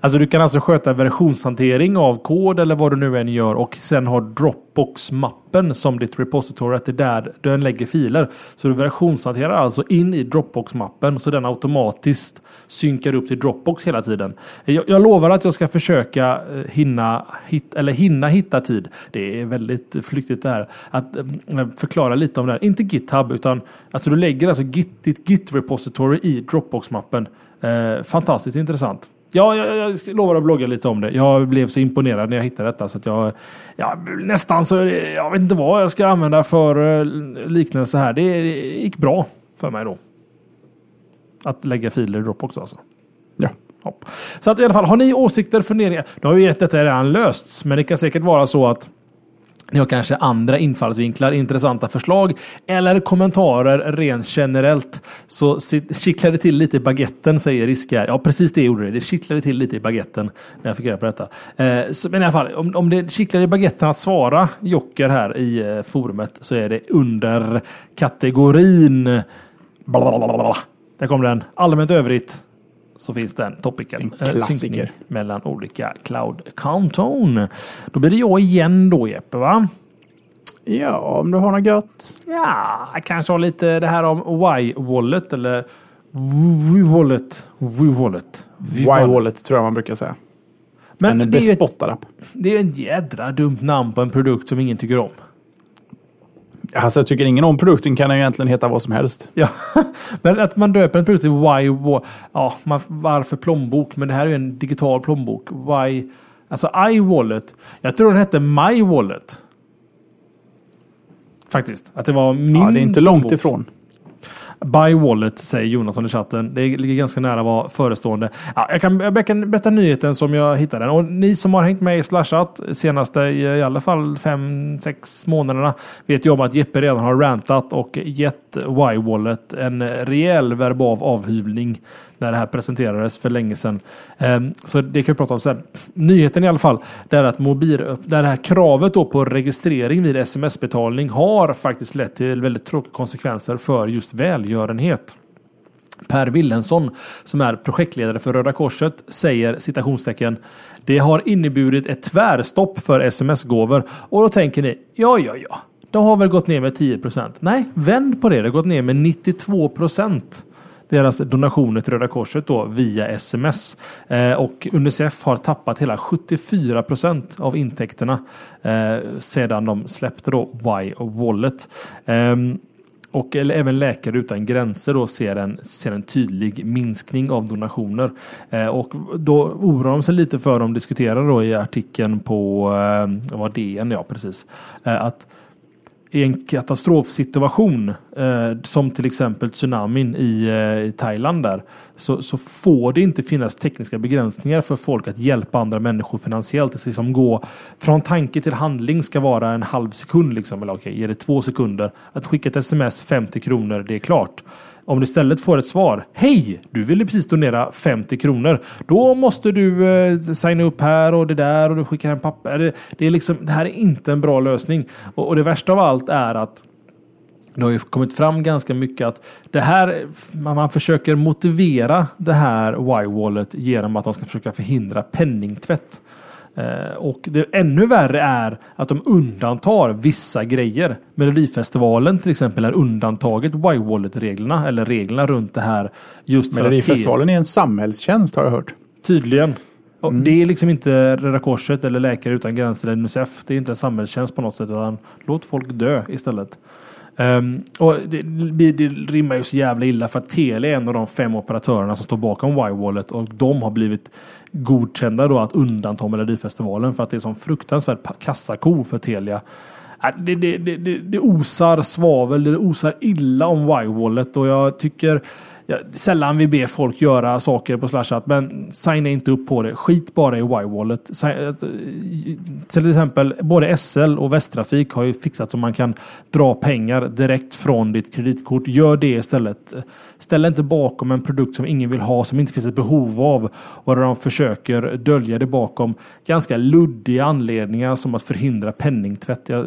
Alltså, du kan alltså sköta versionshantering av kod eller vad du nu än gör och sen har Dropbox Dropbox-mappen som ditt repository, att det är där den lägger filer. Så du versionshanterar alltså in i Dropbox-mappen så den automatiskt synkar upp till Dropbox hela tiden. Jag lovar att jag ska försöka hinna hitta tid. Det är väldigt flyktigt det här. Att förklara lite om det här. Inte GitHub, utan alltså du lägger alltså ditt Git-repository i Dropbox-mappen. Fantastiskt intressant. Ja, jag lovar att blogga lite om det. Jag blev så imponerad när jag hittade detta så att jag vet inte vad jag ska använda för liknelse här. Det gick bra för mig då. Att lägga filer i Dropbox alltså. Ja. Hopp. Så att i alla fall, har ni åsikter, funderingar? Då har ju detta redan lösts, men det kan säkert vara så att ni har kanske andra infallsvinklar, intressanta förslag eller kommentarer rent generellt. Så kittlar det till lite i baguetten, säger Riskar. Ja, precis det gjorde det. Det kittlade till lite i baguetten när jag fick reda på detta. Men i alla fall, om det kittlar i baguetten att svara Jocker här i forumet så är det under kategorin blablabla. Där kommer den allmänt övrigt. Så finns det en topiken. Klassiker. Mellan olika cloud-konton. Då blir det jag igen då, Jeppe, va? Ja, om du har något gött. Ja, kanske har lite det här om Y-wallet eller W-wallet. Y-wallet tror jag man brukar säga. Men en bespottarapp. Det är en jädra dumt namn på en produkt som ingen tycker om. Alltså jag tycker ingen om produkten, kan ju egentligen heta vad som helst. Ja, men att man döper en produkt till why, ja, varför plånbok? Men det här är ju en digital plånbok. Why, alltså iWallet. Jag tror den hette MyWallet. Faktiskt, att det var min. Ja, det är inte långt ifrån. By Wallet, säger Jonasson i chatten. Det ligger ganska nära vad förestående. Ja, jag kan berätta nyheten som jag hittade. Och ni som har hängt med i Slashat senaste i alla fall 5-6 månaderna vet ju om att Jeppe redan har rantat och gett Y-Wallet en rejäl verbav avhyvling när det här presenterades för länge sedan. Så det kan vi prata om sen. Nyheten i alla fall, det är att där det här kravet då på registrering vid sms-betalning har faktiskt lett till väldigt tråkiga konsekvenser för just välgörenhet. Per Willensson, som är projektledare för Röda Korset, säger citationstecken: det har inneburit ett tvärstopp för sms-gåvor. Och då tänker ni, ja. De har väl gått ner med 10%. Nej, vänd på det. Det har gått ner med 92%. Deras donationer till Röda Korset då via sms. Och UNICEF har tappat hela 74% av intäkterna sedan de släppte då Y-Wallet. Och även Läkare utan gränser då ser en tydlig minskning av donationer. Och då oroar de sig lite för, de diskuterar då i artikeln på DN, ja precis, att i en katastrofsituation som till exempel tsunamin i Thailand där, så får det inte finnas tekniska begränsningar för folk att hjälpa andra människor finansiellt. Det ska liksom gå från tanke till handling, ska vara en halv sekund liksom, eller okej, är det 2 sekunder att skicka ett sms, 50 kronor, det är klart. Om du istället får ett svar: hej, du ville precis donera 50 kronor. Då måste du signa upp här och det där och du skickar en papper. Det är liksom, det här är inte en bra lösning. Och det värsta av allt är att det har ju kommit fram ganska mycket att det här, man försöker motivera det här Y-Wallet genom att de ska försöka förhindra penningtvätt. Och det ännu värre är att de undantar vissa grejer. Melodifestivalen till exempel är undantaget Y-Wallet-reglerna, eller reglerna runt det här. Just Melodifestivalen är en samhällstjänst, har jag hört. Tydligen. Och det är liksom inte Röda Korset eller Läkare utan gränser eller UNICEF. Det är inte en samhällstjänst på något sätt, utan låt folk dö istället. Och det rimmar ju så jävla illa, för att Telia är en av de 5 operatörerna som står bakom Y-Wallet, och de har blivit godkända då att undanta Melodifestivalen för att det är som fruktansvärt kassako för Telia. Det osar svavel, det osar illa om Y-Wallet, och jag tycker sällan vi ber folk göra saker på Slashat, men signa inte upp på det. Skit bara i Y-Wallet. Till exempel både SL och Västtrafik har ju fixat så man kan dra pengar direkt från ditt kreditkort. Gör det istället. Ställ inte bakom en produkt som ingen vill ha, som inte finns ett behov av, och där de försöker dölja det bakom ganska luddiga anledningar som att förhindra penningtvätt. Jag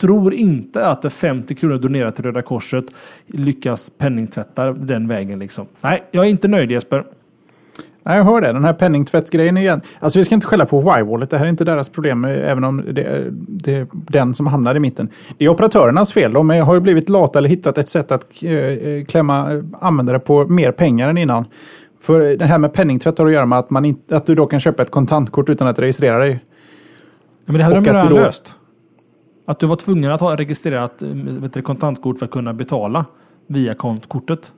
tror inte att 50 kronor donerat till Röda Korset lyckas penningtvätta den vägen liksom. Nej, jag är inte nöjd, Jesper. Ja, jag hör det. Den här penningtvättsgrejen igen. Alltså vi ska inte skälla på Y-Wallet. Det här är inte deras problem, även om det är den som hamnar i mitten. Det är operatörernas fel. De har ju blivit lata eller hittat ett sätt att klämma användare på mer pengar än innan. För det här med penningtvätt har att göra med att, att du då kan köpa ett kontantkort utan att registrera dig. Men det hade de redan löst. Att du var tvungen att ha registrerat ett kontantkort för att kunna betala via kontkortet.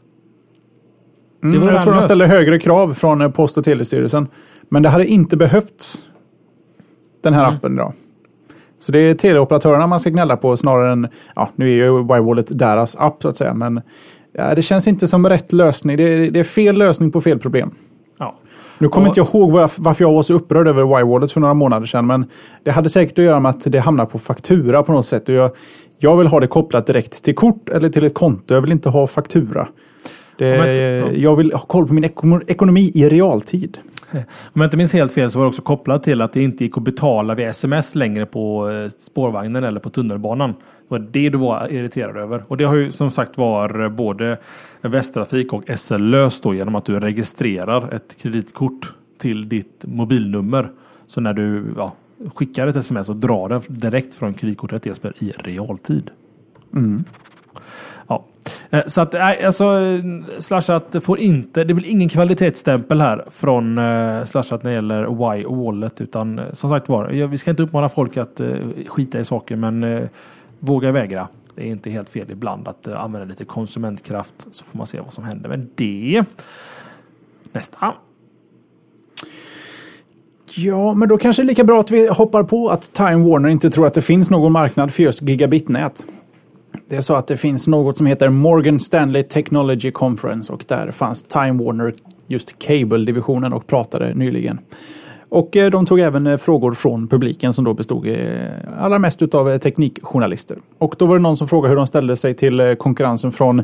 Jag tror de ställer högre krav från Post- och telestyrelsen. Men det hade inte behövts den här appen då. Så det är teleoperatörerna man ska gnälla på snarare än... Ja, nu är ju Y-Wallet deras app så att säga. Men ja, det känns inte som rätt lösning. Det är fel lösning på fel problem. Ja. Nu kommer inte jag ihåg varför jag var så upprörd över Y-Wallet för några månader sedan. Men det hade säkert att göra med att det hamnar på faktura på något sätt. Och jag vill ha det kopplat direkt till kort eller till ett konto. Jag vill inte ha faktura. Jag vill ha koll på min ekonomi i realtid. Om jag inte minns helt fel så var det också kopplat till att det inte gick att betala via sms längre på spårvagnen eller på tunnelbanan. Det var det du var irriterad över. Och det har ju som sagt var både Västtrafik och SL löst då, genom att du registrerar ett kreditkort till ditt mobilnummer. Så när du skickar ett sms så drar den direkt från kreditkortet i realtid. Mm. Ja. Så att Slashat får inte, det blir ingen kvalitetsstämpel här från Slashat när det gäller Y-Wallet, utan som sagt var, vi ska inte uppmana folk att skita i saker, men våga vägra. Det är inte helt fel ibland att använda lite konsumentkraft, så får man se vad som händer med det. Nästa. Ja, men då kanske det är lika bra att vi hoppar på att Time Warner inte tror att det finns någon marknad för just gigabitnät. Det är så att det finns något som heter Morgan Stanley Technology Conference, och där fanns Time Warner, just cable-divisionen, och pratade nyligen. Och de tog även frågor från publiken som då bestod allra mest utav teknikjournalister. Och då var det någon som frågade hur de ställde sig till konkurrensen från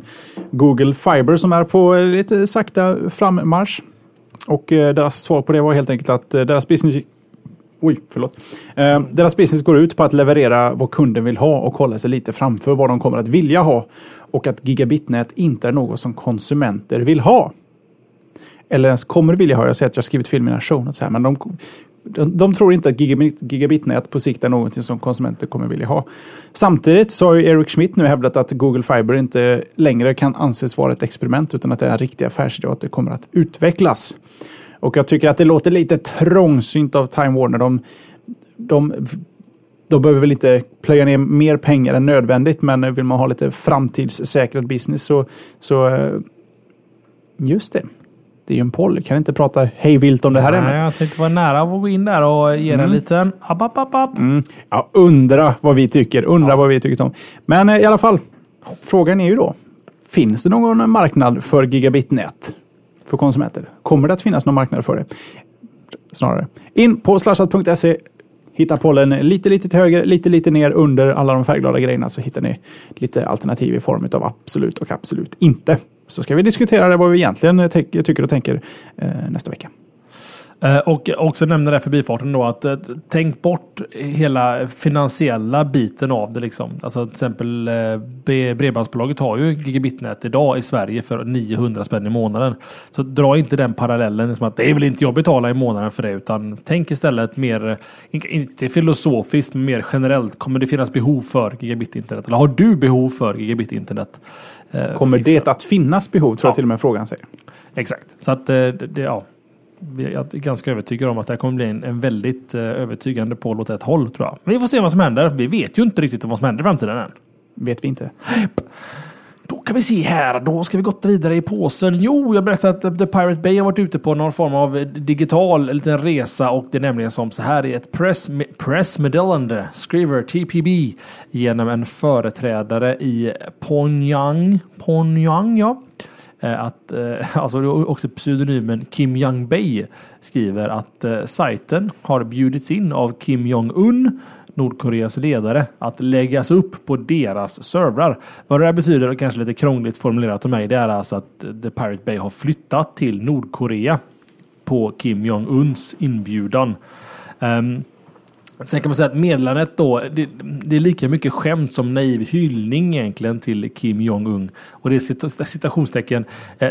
Google Fiber som är på lite sakta frammarsch. Och deras svar på det var helt enkelt att deras business går ut på att leverera vad kunden vill ha och hålla sig lite framför vad de kommer att vilja ha, och att gigabitnät inte är något som konsumenter vill ha. Eller ens kommer vilja ha. Jag säger att jag har skrivit fel i mina show notes här, men de tror inte att gigabitnät på sikt är någonting som konsumenter kommer vilja ha. Samtidigt så har ju Eric Schmidt nu hävdat att Google Fiber inte längre kan anses vara ett experiment, utan att det är en riktig affärsidé och att det kommer att utvecklas. Och jag tycker att det låter lite trångsynt av Time Warner. De behöver väl inte plöja ner mer pengar än nödvändigt, men vill man ha lite framtidssäkrad business så just det. Det är ju en poll. Kan inte prata hejvilt om det här ämnet. Jag tänkte vara nära att gå in där och ge en liten app. Ja, undra vad vi tycker. Vad vi tycker om. Men i alla fall, frågan är ju då, finns det någon marknad för gigabitnät för konsumenter? Kommer det att finnas någon marknad för det? Snarare. In på slashat.se, hitta pollen lite till höger, lite ner under alla de färgglada grejerna, så hittar ni lite alternativ i form av absolut och absolut inte. Så ska vi diskutera det, vad vi egentligen tycker och tänker nästa vecka. Och också nämner det förbifarten då att tänk bort hela finansiella biten av det liksom. Alltså till exempel bredbandsbolaget har ju gigabitnät idag i Sverige för 900 spänn i månaden. Så dra inte den parallellen liksom att det är väl inte jag betala i månaden för det, utan tänk istället mer, inte filosofiskt, men mer generellt. Kommer det finnas behov för gigabit-internet? Eller har du behov för gigabit-internet? Kommer det att finnas behov, tror jag till och med frågan säger. Exakt. Så att jag är ganska övertygad om att det här kommer bli en väldigt övertygande poll åt ett håll, tror jag. Men vi får se vad som händer. Vi vet ju inte riktigt vad som händer i framtiden än. Vet vi inte. Då kan vi se här. Då ska vi gå vidare i påsen. Jo, jag berättade att The Pirate Bay har varit ute på någon form av digital liten resa, och det är nämligen som så här i ett pressmeddelande. Skriver TPB genom en företrädare i Pyongyang, ja. Att, alltså också pseudonymen Kim Yang-Bei skriver att sajten har bjudits in av Kim Jong-Un, Nordkoreas ledare, att läggas upp på deras servrar. Vad det här betyder, kanske lite krångligt formulerat av mig, det är alltså att The Pirate Bay har flyttat till Nordkorea på Kim Jong-Uns inbjudan. Sen kan man säga att meddelandet då, det är lika mycket skämt som naiv hyllning egentligen till Kim Jong-Un. Och det är citationstecken.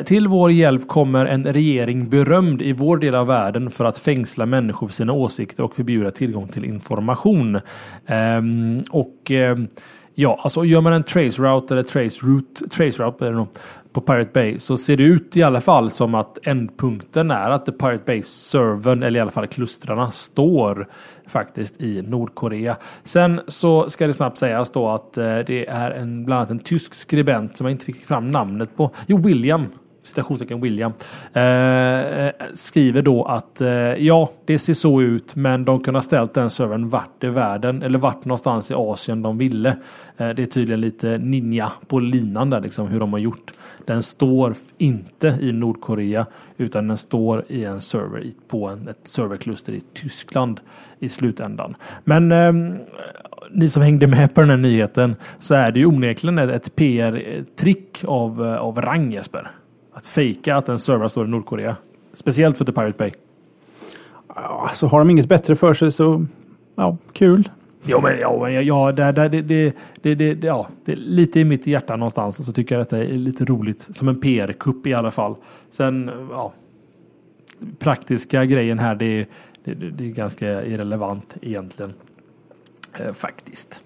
Till vår hjälp kommer en regering berömd i vår del av världen för att fängsla människor för sina åsikter och förbjuda tillgång till information. Ja, alltså gör man en trace route på Pirate Bay så ser det ut i alla fall som att ändpunkten är att The Pirate Bay-servern, eller i alla fall klustrarna, står faktiskt i Nordkorea. Sen så ska det snabbt sägas då att det är bland annat en tysk skribent som jag inte fick fram namnet på. Jo, William, skriver då att ja, det ser så ut, men de kunde ha ställt den servern vart i världen eller vart någonstans i Asien de ville. Det är tydligen lite ninja på linan där, liksom, hur de har gjort. Den står inte i Nordkorea, utan den står i en server på ett serverkluster i Tyskland i slutändan. Men ni som hängde med på den här nyheten, så är det ju onekligen ett PR-trick av rang, Jesper. Att fejka att en server står i Nordkorea. Speciellt för The Pirate Bay. Ja, så har de inget bättre för sig så... Ja, kul. Det är lite i mitt hjärta någonstans. Så tycker jag att det är lite roligt. Som en PR-kupp i alla fall. Sen, ja... Praktiska grejen här, det är ganska irrelevant egentligen. Faktiskt.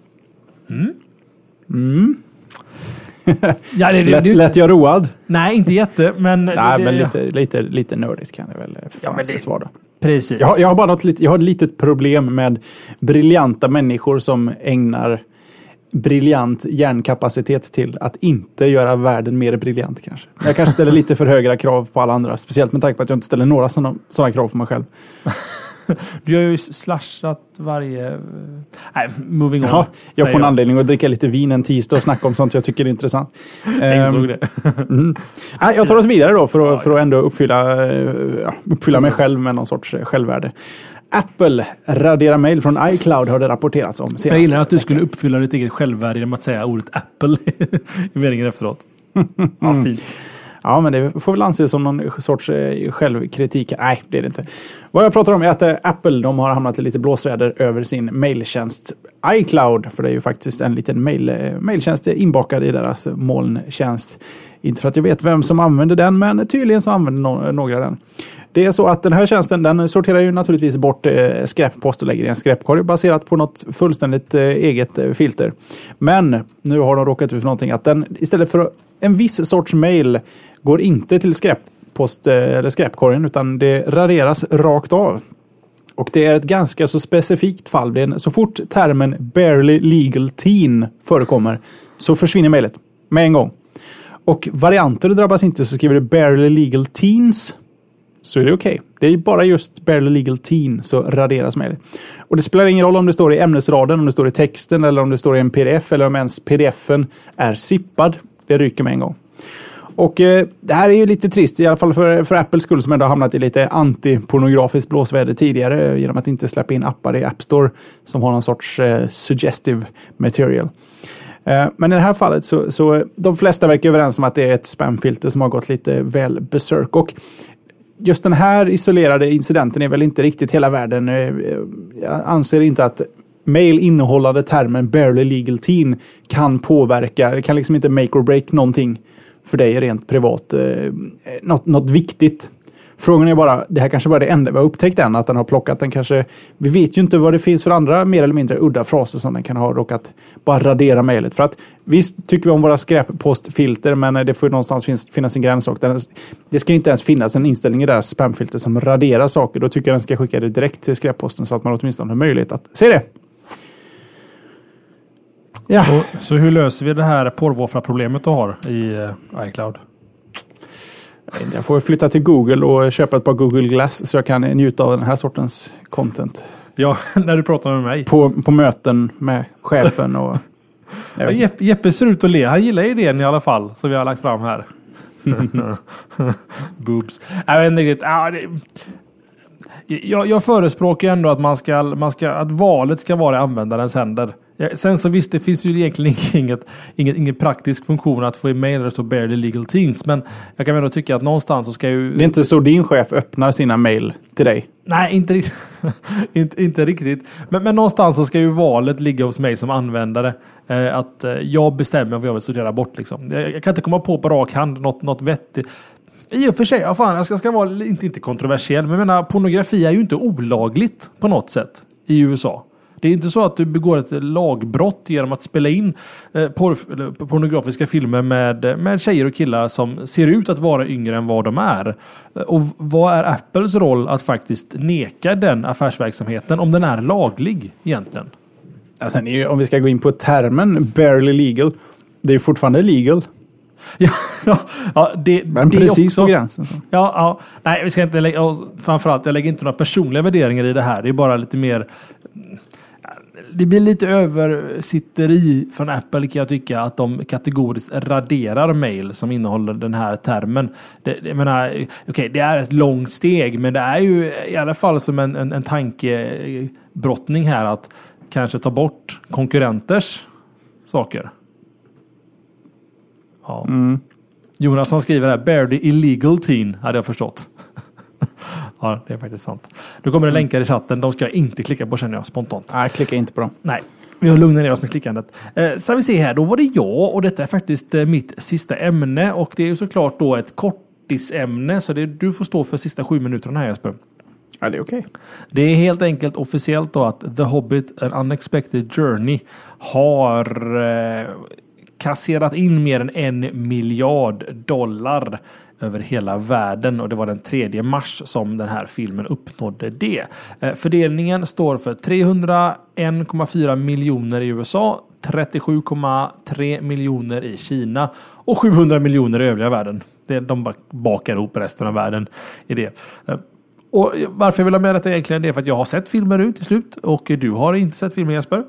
Ja, det lät jag road? Nej, inte jätte, men lite nördigt kan det väl. Ja, men det var precis. Jag har bara jag har ett litet problem med briljanta människor som ägnar briljant hjärnkapacitet till att inte göra världen mer briljant kanske. Jag kanske ställer lite för höga krav på alla andra, speciellt med tanke på att jag inte ställer några sådana krav på mig själv. Du har ju slashat varje... Nej, moving on. Jaha, jag får en anledning att dricka lite vin en tisdag och snacka om sånt jag tycker är intressant. Jag såg det. Jag tar oss vidare då för att ändå uppfylla mig själv med någon sorts självvärde. Apple raderar mejl från iCloud har det rapporterats om. Jag gillar att du skulle uppfylla ditt eget självvärde genom att säga ordet Apple i meningen efteråt. Ja, fint. Ja, men det får väl anses som någon sorts självkritik. Nej, det är det inte. Vad jag pratar om är att Apple, de har hamnat i lite blåsväder över sin mailtjänst iCloud. För det är ju faktiskt en liten mailtjänst inbakad i deras molntjänst. Inte för att jag vet vem som använder den, men tydligen så använder några den. Det är så att den här tjänsten, den sorterar ju naturligtvis bort skräppost och lägger i en skräpkorg baserat på något fullständigt eget filter. Men nu har de råkat ut för någonting att den istället för en viss sorts mail går inte till skräppost eller skräpkorgen, utan det raderas rakt av. Och det är ett ganska så specifikt fall. Så fort termen barely legal teen förekommer så försvinner mejlet med en gång. Och varianter drabbas inte, så skriver det barely legal teens så är det okej. Det är bara just barely legal teen så raderas mejlet. Och det spelar ingen roll om det står i ämnesraden, om det står i texten eller om det står i en pdf eller om ens pdfen är zippad. Det ryker med en gång. Och det här är ju lite trist, i alla fall för Apples skull som ändå har hamnat i lite antipornografiskt blåsväder tidigare genom att inte släppa in appar i App Store som har någon sorts suggestive material. Men i det här fallet så de flesta verkar överens om att det är ett spamfilter som har gått lite väl berserk. Och just den här isolerade incidenten är väl inte riktigt hela världen. Jag anser inte att mail innehållande termen barely legal teen kan påverka. Det kan liksom inte make or break någonting för dig rent privat. Något viktigt. Frågan är bara, det här kanske bara är det enda vi har upptäckt än, att den har plockat den kanske... Vi vet ju inte vad det finns för andra mer eller mindre udda fraser som den kan ha råkat bara radera mejlet. För att visst tycker vi om våra skräppostfilter, men det får ju någonstans finnas en gräns. Och det ska inte ens finnas en inställning i deras spamfilter som raderar saker. Då tycker jag den ska skicka det direkt till skräpposten så att man åtminstone har möjlighet att se det. Ja. Så hur löser vi det här porrvåfra-problemet du har i iCloud? Jag får flytta till Google och köpa ett par Google Glass så jag kan njuta av den här sortens content. Ja, när du pratar med mig. På möten med chefen och... Ja, Jeppe ser ut och le. Han gillar idén i alla fall som vi har lagt fram här. Boobs. Jag vet inte riktigt. Jag förespråkar ändå att att valet ska vara i användarens händer. Sen så visst, det finns ju egentligen ingen praktisk funktion att få e-mail eller så barely legal teens, men jag kan väl ändå tycka att någonstans så ska ju... Det är inte så din chef öppnar sina mail till dig? Nej, inte riktigt. Men någonstans så ska ju valet ligga hos mig som användare. Att jag bestämmer vad jag vill sortera bort liksom. Jag kan inte komma på rak hand något vettigt. I och för sig, ja fan, jag ska vara inte kontroversiell, men jag menar, pornografi är ju inte olagligt på något sätt i USA. Det är inte så att du begår ett lagbrott genom att spela in pornografiska filmer med tjejer och killar som ser ut att vara yngre än vad de är. Och vad är Apples roll att faktiskt neka den affärsverksamheten om den är laglig egentligen? Alltså, om vi ska gå in på termen barely legal, det är fortfarande legal. Men det precis också, på gränsen. Nej, vi ska inte lägga, framförallt jag lägger inte några personliga värderingar i det här. Det är bara lite mer, det blir lite översitteri från Apple kan jag tycka, att de kategoriskt raderar mail som innehåller den här termen. Jag menar, okej, det är ett långt steg, men det är ju i alla fall som en tankebrottning här att kanske ta bort konkurrenters saker. Ja. Mm. Jonas som skriver här, barely illegal teen, hade jag förstått. Ja, det är faktiskt sant. Nu kommer det länkar i chatten, de ska jag inte klicka på känner jag spontant. Nej, klicka inte på dem. Nej, vi har lugnat ner oss med klickandet. Så vi ser här, då var det jag, och detta är faktiskt mitt sista ämne, och det är ju såklart då ett kortisämne, så det du får stå för sista 7 minuterna här, Jesper. Ja, det är okej. Det är helt enkelt officiellt då att The Hobbit: An Unexpected Journey har... kasserat in mer än $1 miljard över hela världen, och det var den 3 mars som den här filmen uppnådde det. Fördelningen står för 301,4 miljoner i USA, 37,3 miljoner i Kina och 700 miljoner i övriga världen. De bakar ihop resten av världen i det. Och varför jag vill ha med detta egentligen, det är för att jag har sett filmer ut till slut och du har inte sett filmen, Jesper?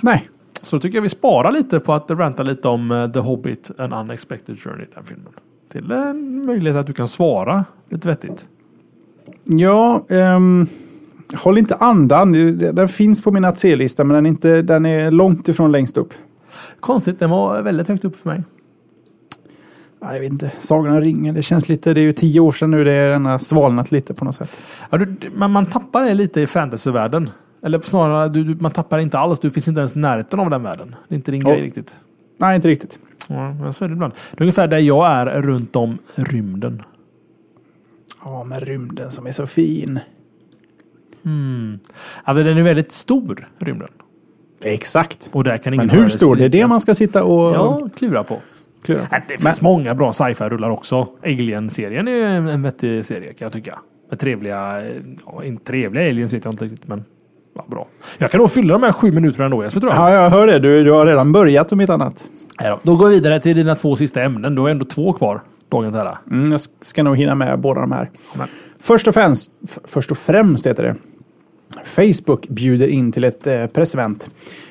Nej. Så tycker jag vi sparar lite på att ranta lite om The Hobbit: An Unexpected Journey, den filmen. Till en möjlighet att du kan svara lite vettigt. Ja, håll inte andan. Den finns på min att se-lista, men den är långt ifrån längst upp. Konstigt, den var väldigt högt upp för mig. Jag vet inte, Sagan om ringen, det känns lite, det är ju 10 år sedan nu, det är denna svalnat lite på något sätt. Ja, man tappar det lite i fantasyvärlden. Eller snarare, man tappar inte alls. Du finns inte ens närheten av den världen. Det är inte din grej riktigt. Nej, inte riktigt. Ja, men så är det ibland. Det är ungefär där jag är runt om rymden. Ja, men rymden som är så fin. Alltså, den är väldigt stor, rymden. Exakt. Och där kan ingen, men hur stor? Det är det man ska sitta och... Ja, klura på. Det finns många bra sci-fi-rullar också. Alien-serien är en vettig serie, kan jag tycka. Med trevliga aliens vet jag inte riktigt, men... Ja, bra. Jag kan nog fylla de här 7 minuterna ändå. Ja, jag hör det. Du har redan börjat om ett annat. Då går vi vidare till dina 2 sista ämnen. Du har ändå 2 kvar dagen till här. Jag ska nog hinna med båda de här. Men. Först och främst heter det. Facebook bjuder in till ett pressevent.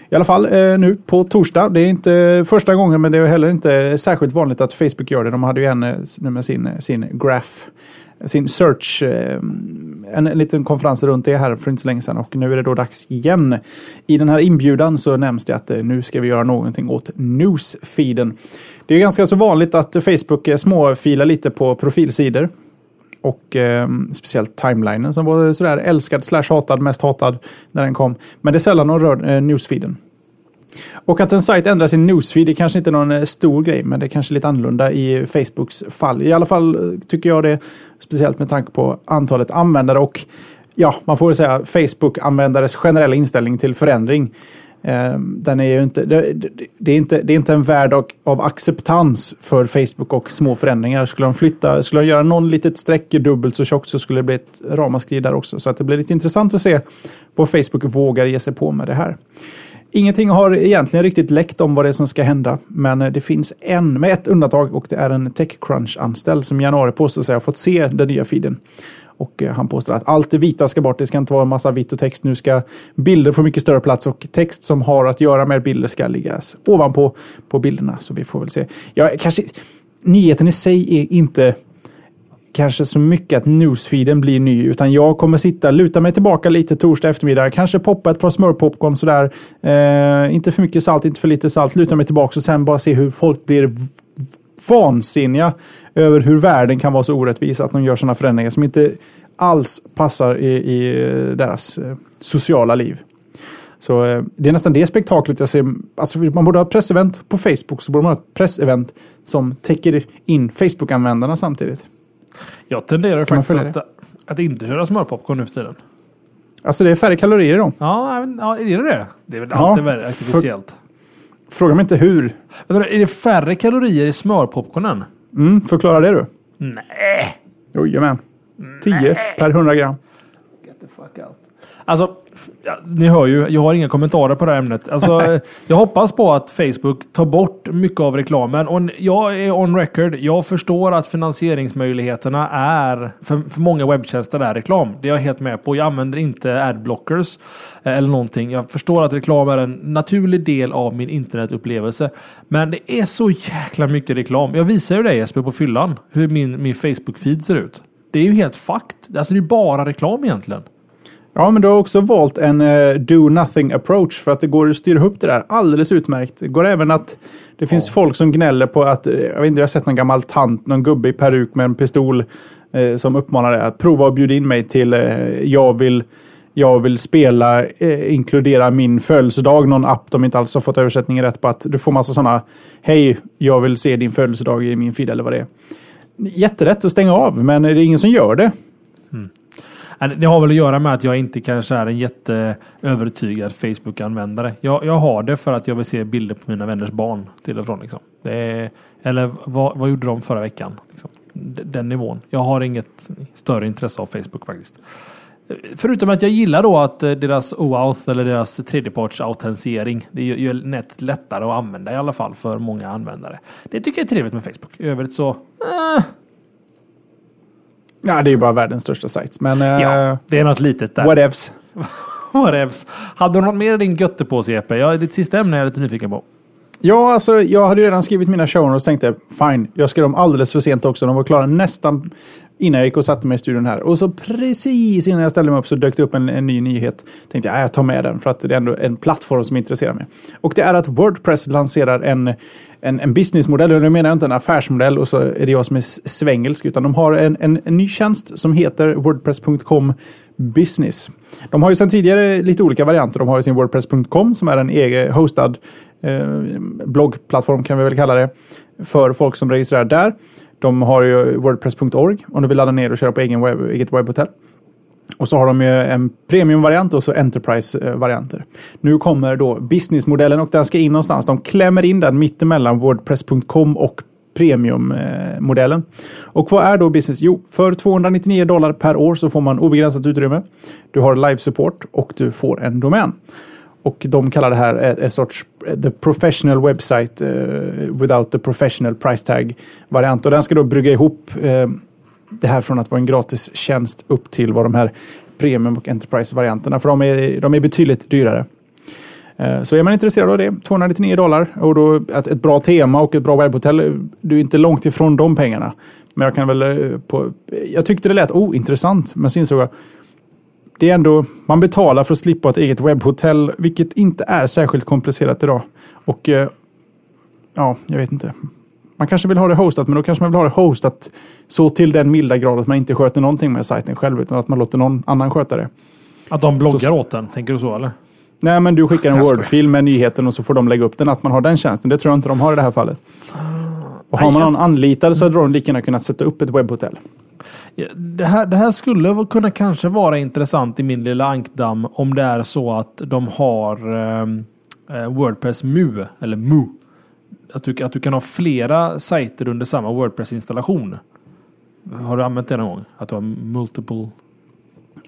I alla fall nu på torsdag. Det är inte första gången, men det är heller inte särskilt vanligt att Facebook gör det. De hade ju nu med sin graph, sin search, en liten konferens runt det här för inte så länge sedan, och nu är det då dags igen. I den här inbjudan så nämns det att nu ska vi göra någonting åt newsfeeden. Det är ganska så vanligt att Facebook småfilar lite på profilsidor och speciellt timelinen som var sådär älskad/hatad, mest hatad när den kom, men det är sällan någon rör newsfeeden. Och att en sajt ändrar sin newsfeed är kanske inte någon stor grej, men det är kanske lite annorlunda i Facebooks fall. I alla fall tycker jag det, speciellt med tanke på antalet användare och man får säga Facebook-användares generella inställning till förändring. Den är ju inte, det är inte en värld av acceptans för Facebook och små förändringar. Skulle de göra någon litet streck dubbelt så tjockt så skulle det bli ett ramaskri där också. Så att det blir lite intressant att se vad Facebook vågar ge sig på med det här. Ingenting har egentligen riktigt läckt om vad det är som ska hända, men det finns med ett undantag, och det är en TechCrunch-anställd som i januari påstår sig ha fått se den nya feeden. Och han påstår att allt det vita ska bort, det ska inte vara en massa vitt och text, nu ska bilder få mycket större plats och text som har att göra med bilder ska liggas ovanpå på bilderna, så vi får väl se. Nyheten i sig är inte kanske så mycket att newsfeeden blir ny, utan jag kommer sitta, luta mig tillbaka lite torsdag eftermiddag, kanske poppa ett par smörpopcorn sådär, inte för mycket salt, inte för lite salt, luta mig tillbaka och sen bara se hur folk blir vansinniga över hur världen kan vara så orättvis att de gör sådana förändringar som inte alls passar i deras sociala liv. Så det är nästan det spektaklet jag ser. Alltså, man borde ha ett pressevent på Facebook, så borde man ha ett pressevent som täcker in Facebook-användarna samtidigt. Jag tenderar faktiskt att inte köra smörpopcorn nu för tiden. Alltså det är färre kalorier då? Ja, är det? Det är väl alltid värre artificiellt. Fråga mig inte hur. Är det färre kalorier i smörpopcornen? Mm, förklara det du. Nej. Jojamän. 10 per 100 gram. Get the fuck out. Alltså, ni hör ju, jag har inga kommentarer på det här ämnet. Alltså, jag hoppas på att Facebook tar bort mycket av reklamen. Och jag är on record. Jag förstår att finansieringsmöjligheterna är för många webbtjänster är reklam. Det är jag helt med på. Jag använder inte adblockers eller någonting. Jag förstår att reklam är en naturlig del av min internetupplevelse. Men det är så jäkla mycket reklam. Jag visar ju dig, Jesper, på fyllan hur min Facebook-feed ser ut. Det är ju helt fucked. Alltså, det är bara reklam egentligen. Ja, men du har också valt en do-nothing-approach för att det går att styra upp det där alldeles utmärkt. Det går även att det finns folk som gnäller på att, jag vet inte, jag har sett någon gammal tant, någon gubbe i peruk med en pistol som uppmanar dig att prova och bjuda in mig till jag vill spela, inkludera min födelsedag, någon app de inte alls har fått översättningen rätt på, att du får massa sådana, hej, jag vill se din födelsedag i min feed eller vad det är. Jätterätt att stänga av, men det är ingen som gör det. Mm. Det har väl att göra med att jag inte kanske är en jätteövertygad Facebook-användare. Jag har det för att jag vill se bilder på mina vänners barn till och från. Liksom. Eller vad gjorde de förra veckan? Liksom. Den nivån. Jag har inget större intresse av Facebook faktiskt. Förutom att jag gillar då att deras OAuth eller deras tredjepartsautentisering, det gör nätet lättare att använda i alla fall för många användare. Det tycker jag är trevligt med Facebook. I övrigt så... Ja, det är ju bara världens största sajt. Men, ja, det är något litet där. Whatevs. Whatevs. Hade du något mer i din götte på sig, Epe? Ditt sista ämne är jag lite nyfiken på. Ja, alltså jag hade ju redan skrivit mina show och tänkte, fine, jag skrev dem alldeles för sent också. De var klara nästan innan jag gick och satte mig i studion här. Och så precis innan jag ställde mig upp så dök det upp en ny nyhet. Tänkte jag tar med den för att det är ändå en plattform som intresserar mig. Och det är att WordPress lanserar en businessmodell. Och nu menar jag inte en affärsmodell och så är det jag som är svängelsk. Utan de har en ny tjänst som heter WordPress.com Business. De har ju sedan tidigare lite olika varianter. De har ju sin WordPress.com som är en egen hostad bloggplattform kan vi väl kalla det. För folk som registrerar där. De har ju wordpress.org om du vill ladda ner och köra på eget webbhotell. Och så har de ju en premiumvariant och så enterprise-varianter. Nu kommer då businessmodellen och den ska in någonstans. De klämmer in den mittemellan wordpress.com och premiummodellen. Och vad är då business? Jo, för $299 per år så får man obegränsat utrymme. Du har live support och du får en domän. Och de kallar det här en sorts the professional website without the professional price tag-variant. Och den ska då brygga ihop det här från att vara en gratis tjänst upp till vad de här premium- och enterprise-varianterna. För de är betydligt dyrare. Så är man intresserad av det, $299. Och då ett bra tema och ett bra webbhotell, du är inte långt ifrån de pengarna. Men jag kan väl... Jag tyckte det lät ointressant, men så insåg jag... Det är ändå, man betalar för att slippa ett eget webbhotell, vilket inte är särskilt komplicerat idag. Och ja, jag vet inte. Man kanske vill ha det hostat, men då kanske man vill ha det hostat så till den milda grad att man inte sköter någonting med sajten själv, utan att man låter någon annan sköta det. Att de bloggar åt den, tänker du så eller? Nej, men du skickar en Word-fil med nyheten och så får de lägga upp den, att man har den tjänsten. Det tror jag inte de har i det här fallet. Och har man någon anlitad så hade de lika gärna kunnat sätta upp ett webbhotell. Det här skulle kunna kanske vara intressant i min lilla ankdamm om det är så att de har WordPress MU eller MU. Att du kan ha flera sajter under samma WordPress-installation. Har du använt det någon gång? Att du har multiple...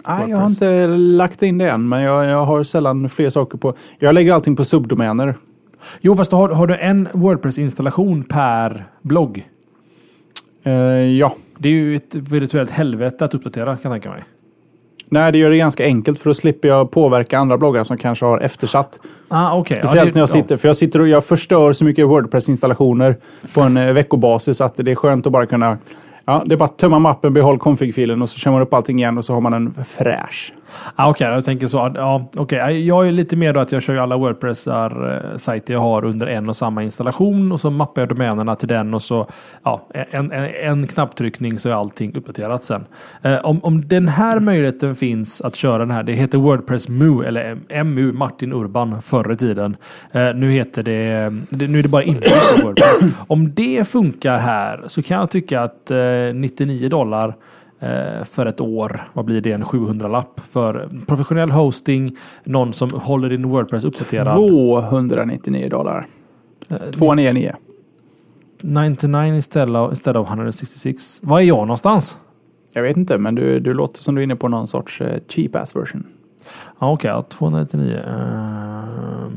Nej, jag har inte lagt in det än, men jag har sällan fler saker på... Jag lägger allting på subdomäner. Jo, fast har du en WordPress-installation per blogg? Ja. Det är ju ett virtuellt helvete att uppdatera, kan jag tänka mig. Nej, det gör det ganska enkelt för att slippa jag påverka andra bloggar som kanske har eftersatt. Okay. Speciellt när jag sitter, för jag förstör så mycket WordPress-installationer på en veckobasis att det är skönt att bara kunna Ja, det är bara att tömma mappen, behåll config-filen och så kör man upp allting igen och så har man en fräsch. Ah, okej, jag tänker så. Ja, okej. Jag är lite mer då att jag kör ju alla WordPress-sajter jag har under en och samma installation och så mappar jag domänerna till den och så ja, en knapptryckning så är allting uppdaterat sen. Om den här möjligheten finns att köra den här, det heter WordPress MU eller MU, Martin Urban förr i tiden. Nu heter det, nu är det bara inte WordPress. Om det funkar här så kan jag tycka att $99 för ett år, vad blir det, en 700-lapp för professionell hosting, någon som håller din WordPress uppdaterad. $299. 299. 99 istället av 166. Vad är jag någonstans? Jag vet inte, men du låter som du är inne på någon sorts cheap ass version. Ja, okej, 299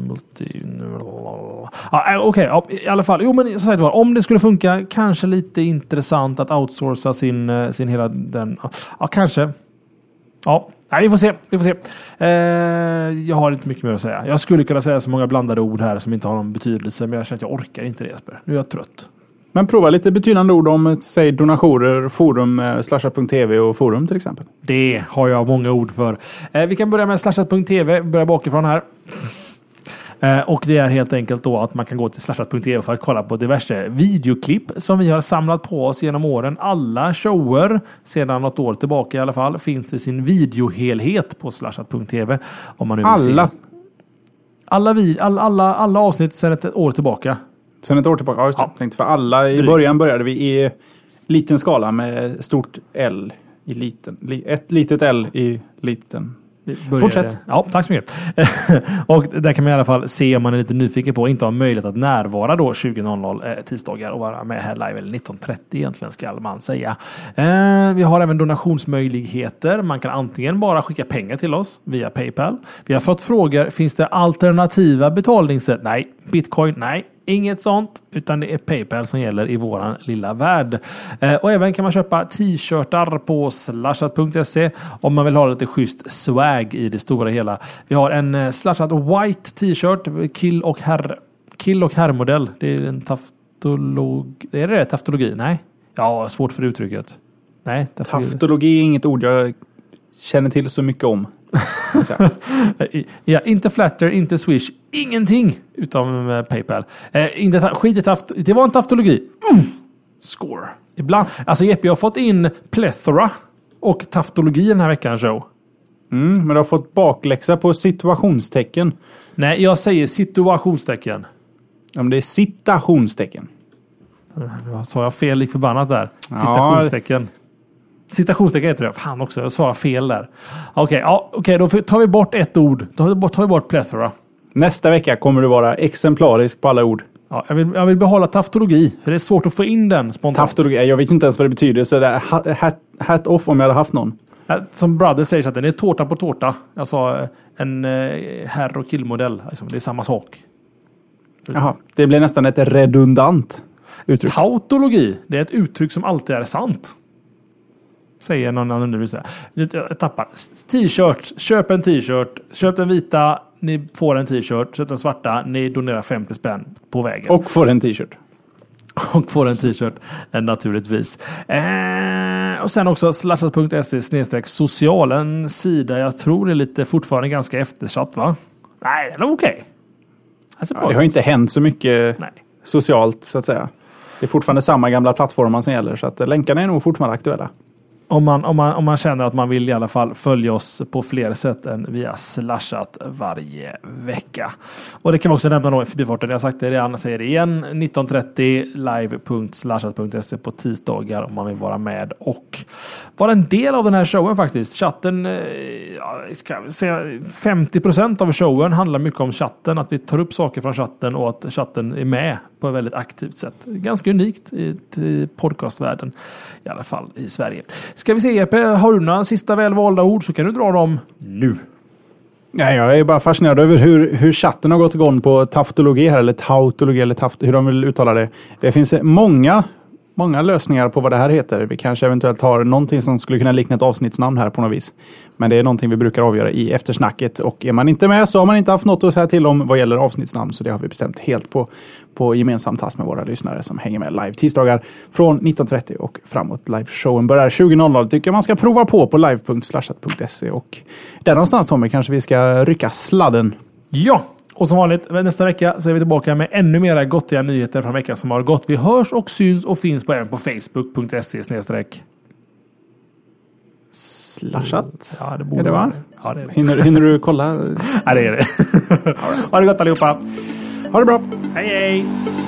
multi... Ja, okej, i alla fall. Jo, men så säger jag, om det skulle funka, kanske lite intressant att outsourca sin hela den... Ja, kanske. Ja, nej, vi får se. Jag har inte mycket mer att säga. Jag skulle kunna säga så många blandade ord här som inte har någon betydelse, men jag känner att jag orkar inte det, Jesper. Nu är jag trött. Men prova lite betydande ord om, säg, donationer, forum, Slashat.tv och forum till exempel. Det har jag många ord för. Vi kan börja med Slashat.tv, börja bakifrån här. Och det är helt enkelt då att man kan gå till Slashat.tv för att kolla på diverse videoklipp som vi har samlat på oss genom åren. Alla shower sedan något år tillbaka i alla fall finns i sin videohelhet på Slashat.tv. Om man nu vill se. Alla avsnitt sedan ett år tillbaka. Sen ett år tillbaka, ja, tänkte för alla. I drygt. Början började vi i liten skala med stort L i liten. Ett litet L i liten. Fortsätt. Ja, tack så mycket. Och där kan man i alla fall se om man är lite nyfiken på, inte har möjlighet att närvara då 20.00 tisdagar och vara med här live, eller 19.30 egentligen ska man säga. Vi har även donationsmöjligheter. Man kan antingen bara skicka pengar till oss via PayPal. Vi har fått frågor, finns det alternativa betalningssätt? Nej. Bitcoin? Nej. Inget sånt, utan det är PayPal som gäller i våran lilla värld. Och även kan man köpa t-shirtar på slashat.se om man vill ha lite schysst swag i det stora hela. Vi har en Slashat White t-shirt, kill och herrmodell. Det är en taftolog... Är det taftologi? Nej. Ja, svårt för uttrycket. Nej, taftologi är inget ord jag känner till så mycket om. Ja, inte Flatter, inte Swish, ingenting utom PayPal. Det var en taftologi. Score. Ibland. Alltså Jeppe, jag har fått in plethora och taftologi den här veckan show. Men du har fått bakläxa på situationstecken. Nej, jag säger situationstecken. Ja, men det är citationstecken. Sa jag fel lik förbannat där? Citationstecken. Ja. Citationstecken heter det. Fan också, jag sa fel där. Okej, då tar vi bort ett ord. Då tar vi bort plethora. Nästa vecka kommer du vara exemplarisk på alla ord. Ja, jag vill behålla taftologi, för det är svårt att få in den spontant. Taftologi, jag vet inte ens vad det betyder. Så det är hat off om jag hade haft någon. Som Brother säger, att den är tårta på tårta. Jag sa en herr- och killmodell. Det är samma sak. Jaha, det blir nästan ett redundant uttryck. Tautologi, det är ett uttryck som alltid är sant. Säger någon annan undervisare. Jag tappar. T-shirt. Köp en t-shirt. Köp den vita. Ni får en t-shirt. Köp den svarta. Ni donerar 50 spänn på vägen. Och får en t-shirt. Och får en t-shirt, naturligtvis. Och sen också slashat.se/social. En sida jag tror är lite fortfarande ganska eftersatt, va? Nej, det är okej. Ja, det har inte hänt så mycket socialt, så att säga. Det är fortfarande samma gamla plattformar som gäller. Så att länkarna är nog fortfarande aktuella. Om man känner att man vill i alla fall följa oss på fler sätt än via Slashat varje vecka. Och det kan man också nämna då i förbifarten. Jag har sagt det redan, jag säger det igen. 19.30 live.slashat.se på tisdagar om man vill vara med och vara en del av den här showen faktiskt. Chatten, 50% av showen handlar mycket om chatten. Att vi tar upp saker från chatten och att chatten är med på ett väldigt aktivt sätt. Ganska unikt i podcastvärlden, i alla fall i Sverige. Ska vi se, Jeppe, har du några sista välvalda ord så kan du dra dem nu. Nej, jag är bara fascinerad över hur chatten har gått igång på tautologi här, eller tautologi, hur de vill uttala det. Det finns många många lösningar på vad det här heter. Vi kanske eventuellt har någonting som skulle kunna likna ett avsnittsnamn här på något vis. Men det är någonting vi brukar avgöra i eftersnacket. Och är man inte med så har man inte haft något att säga till om vad gäller avsnittsnamn. Så det har vi bestämt helt på gemensam task med våra lyssnare som hänger med live tisdagar från 19.30 och framåt. Liveshowen börjar 20.00. Tycker jag man ska prova på live.slashat.se. Och där någonstans, Tommy, kanske vi ska rycka sladden. Ja! Och som vanligt, nästa vecka så är vi tillbaka med ännu mera gottiga nyheter från veckan som har gått. Vi hörs och syns och finns på facebook.se/slashat. Ja, det borde vara. Ja, det är det. Hinner du kolla? Ja, det är det. Ha det gott allihopa. Ha det bra. Hej, hej.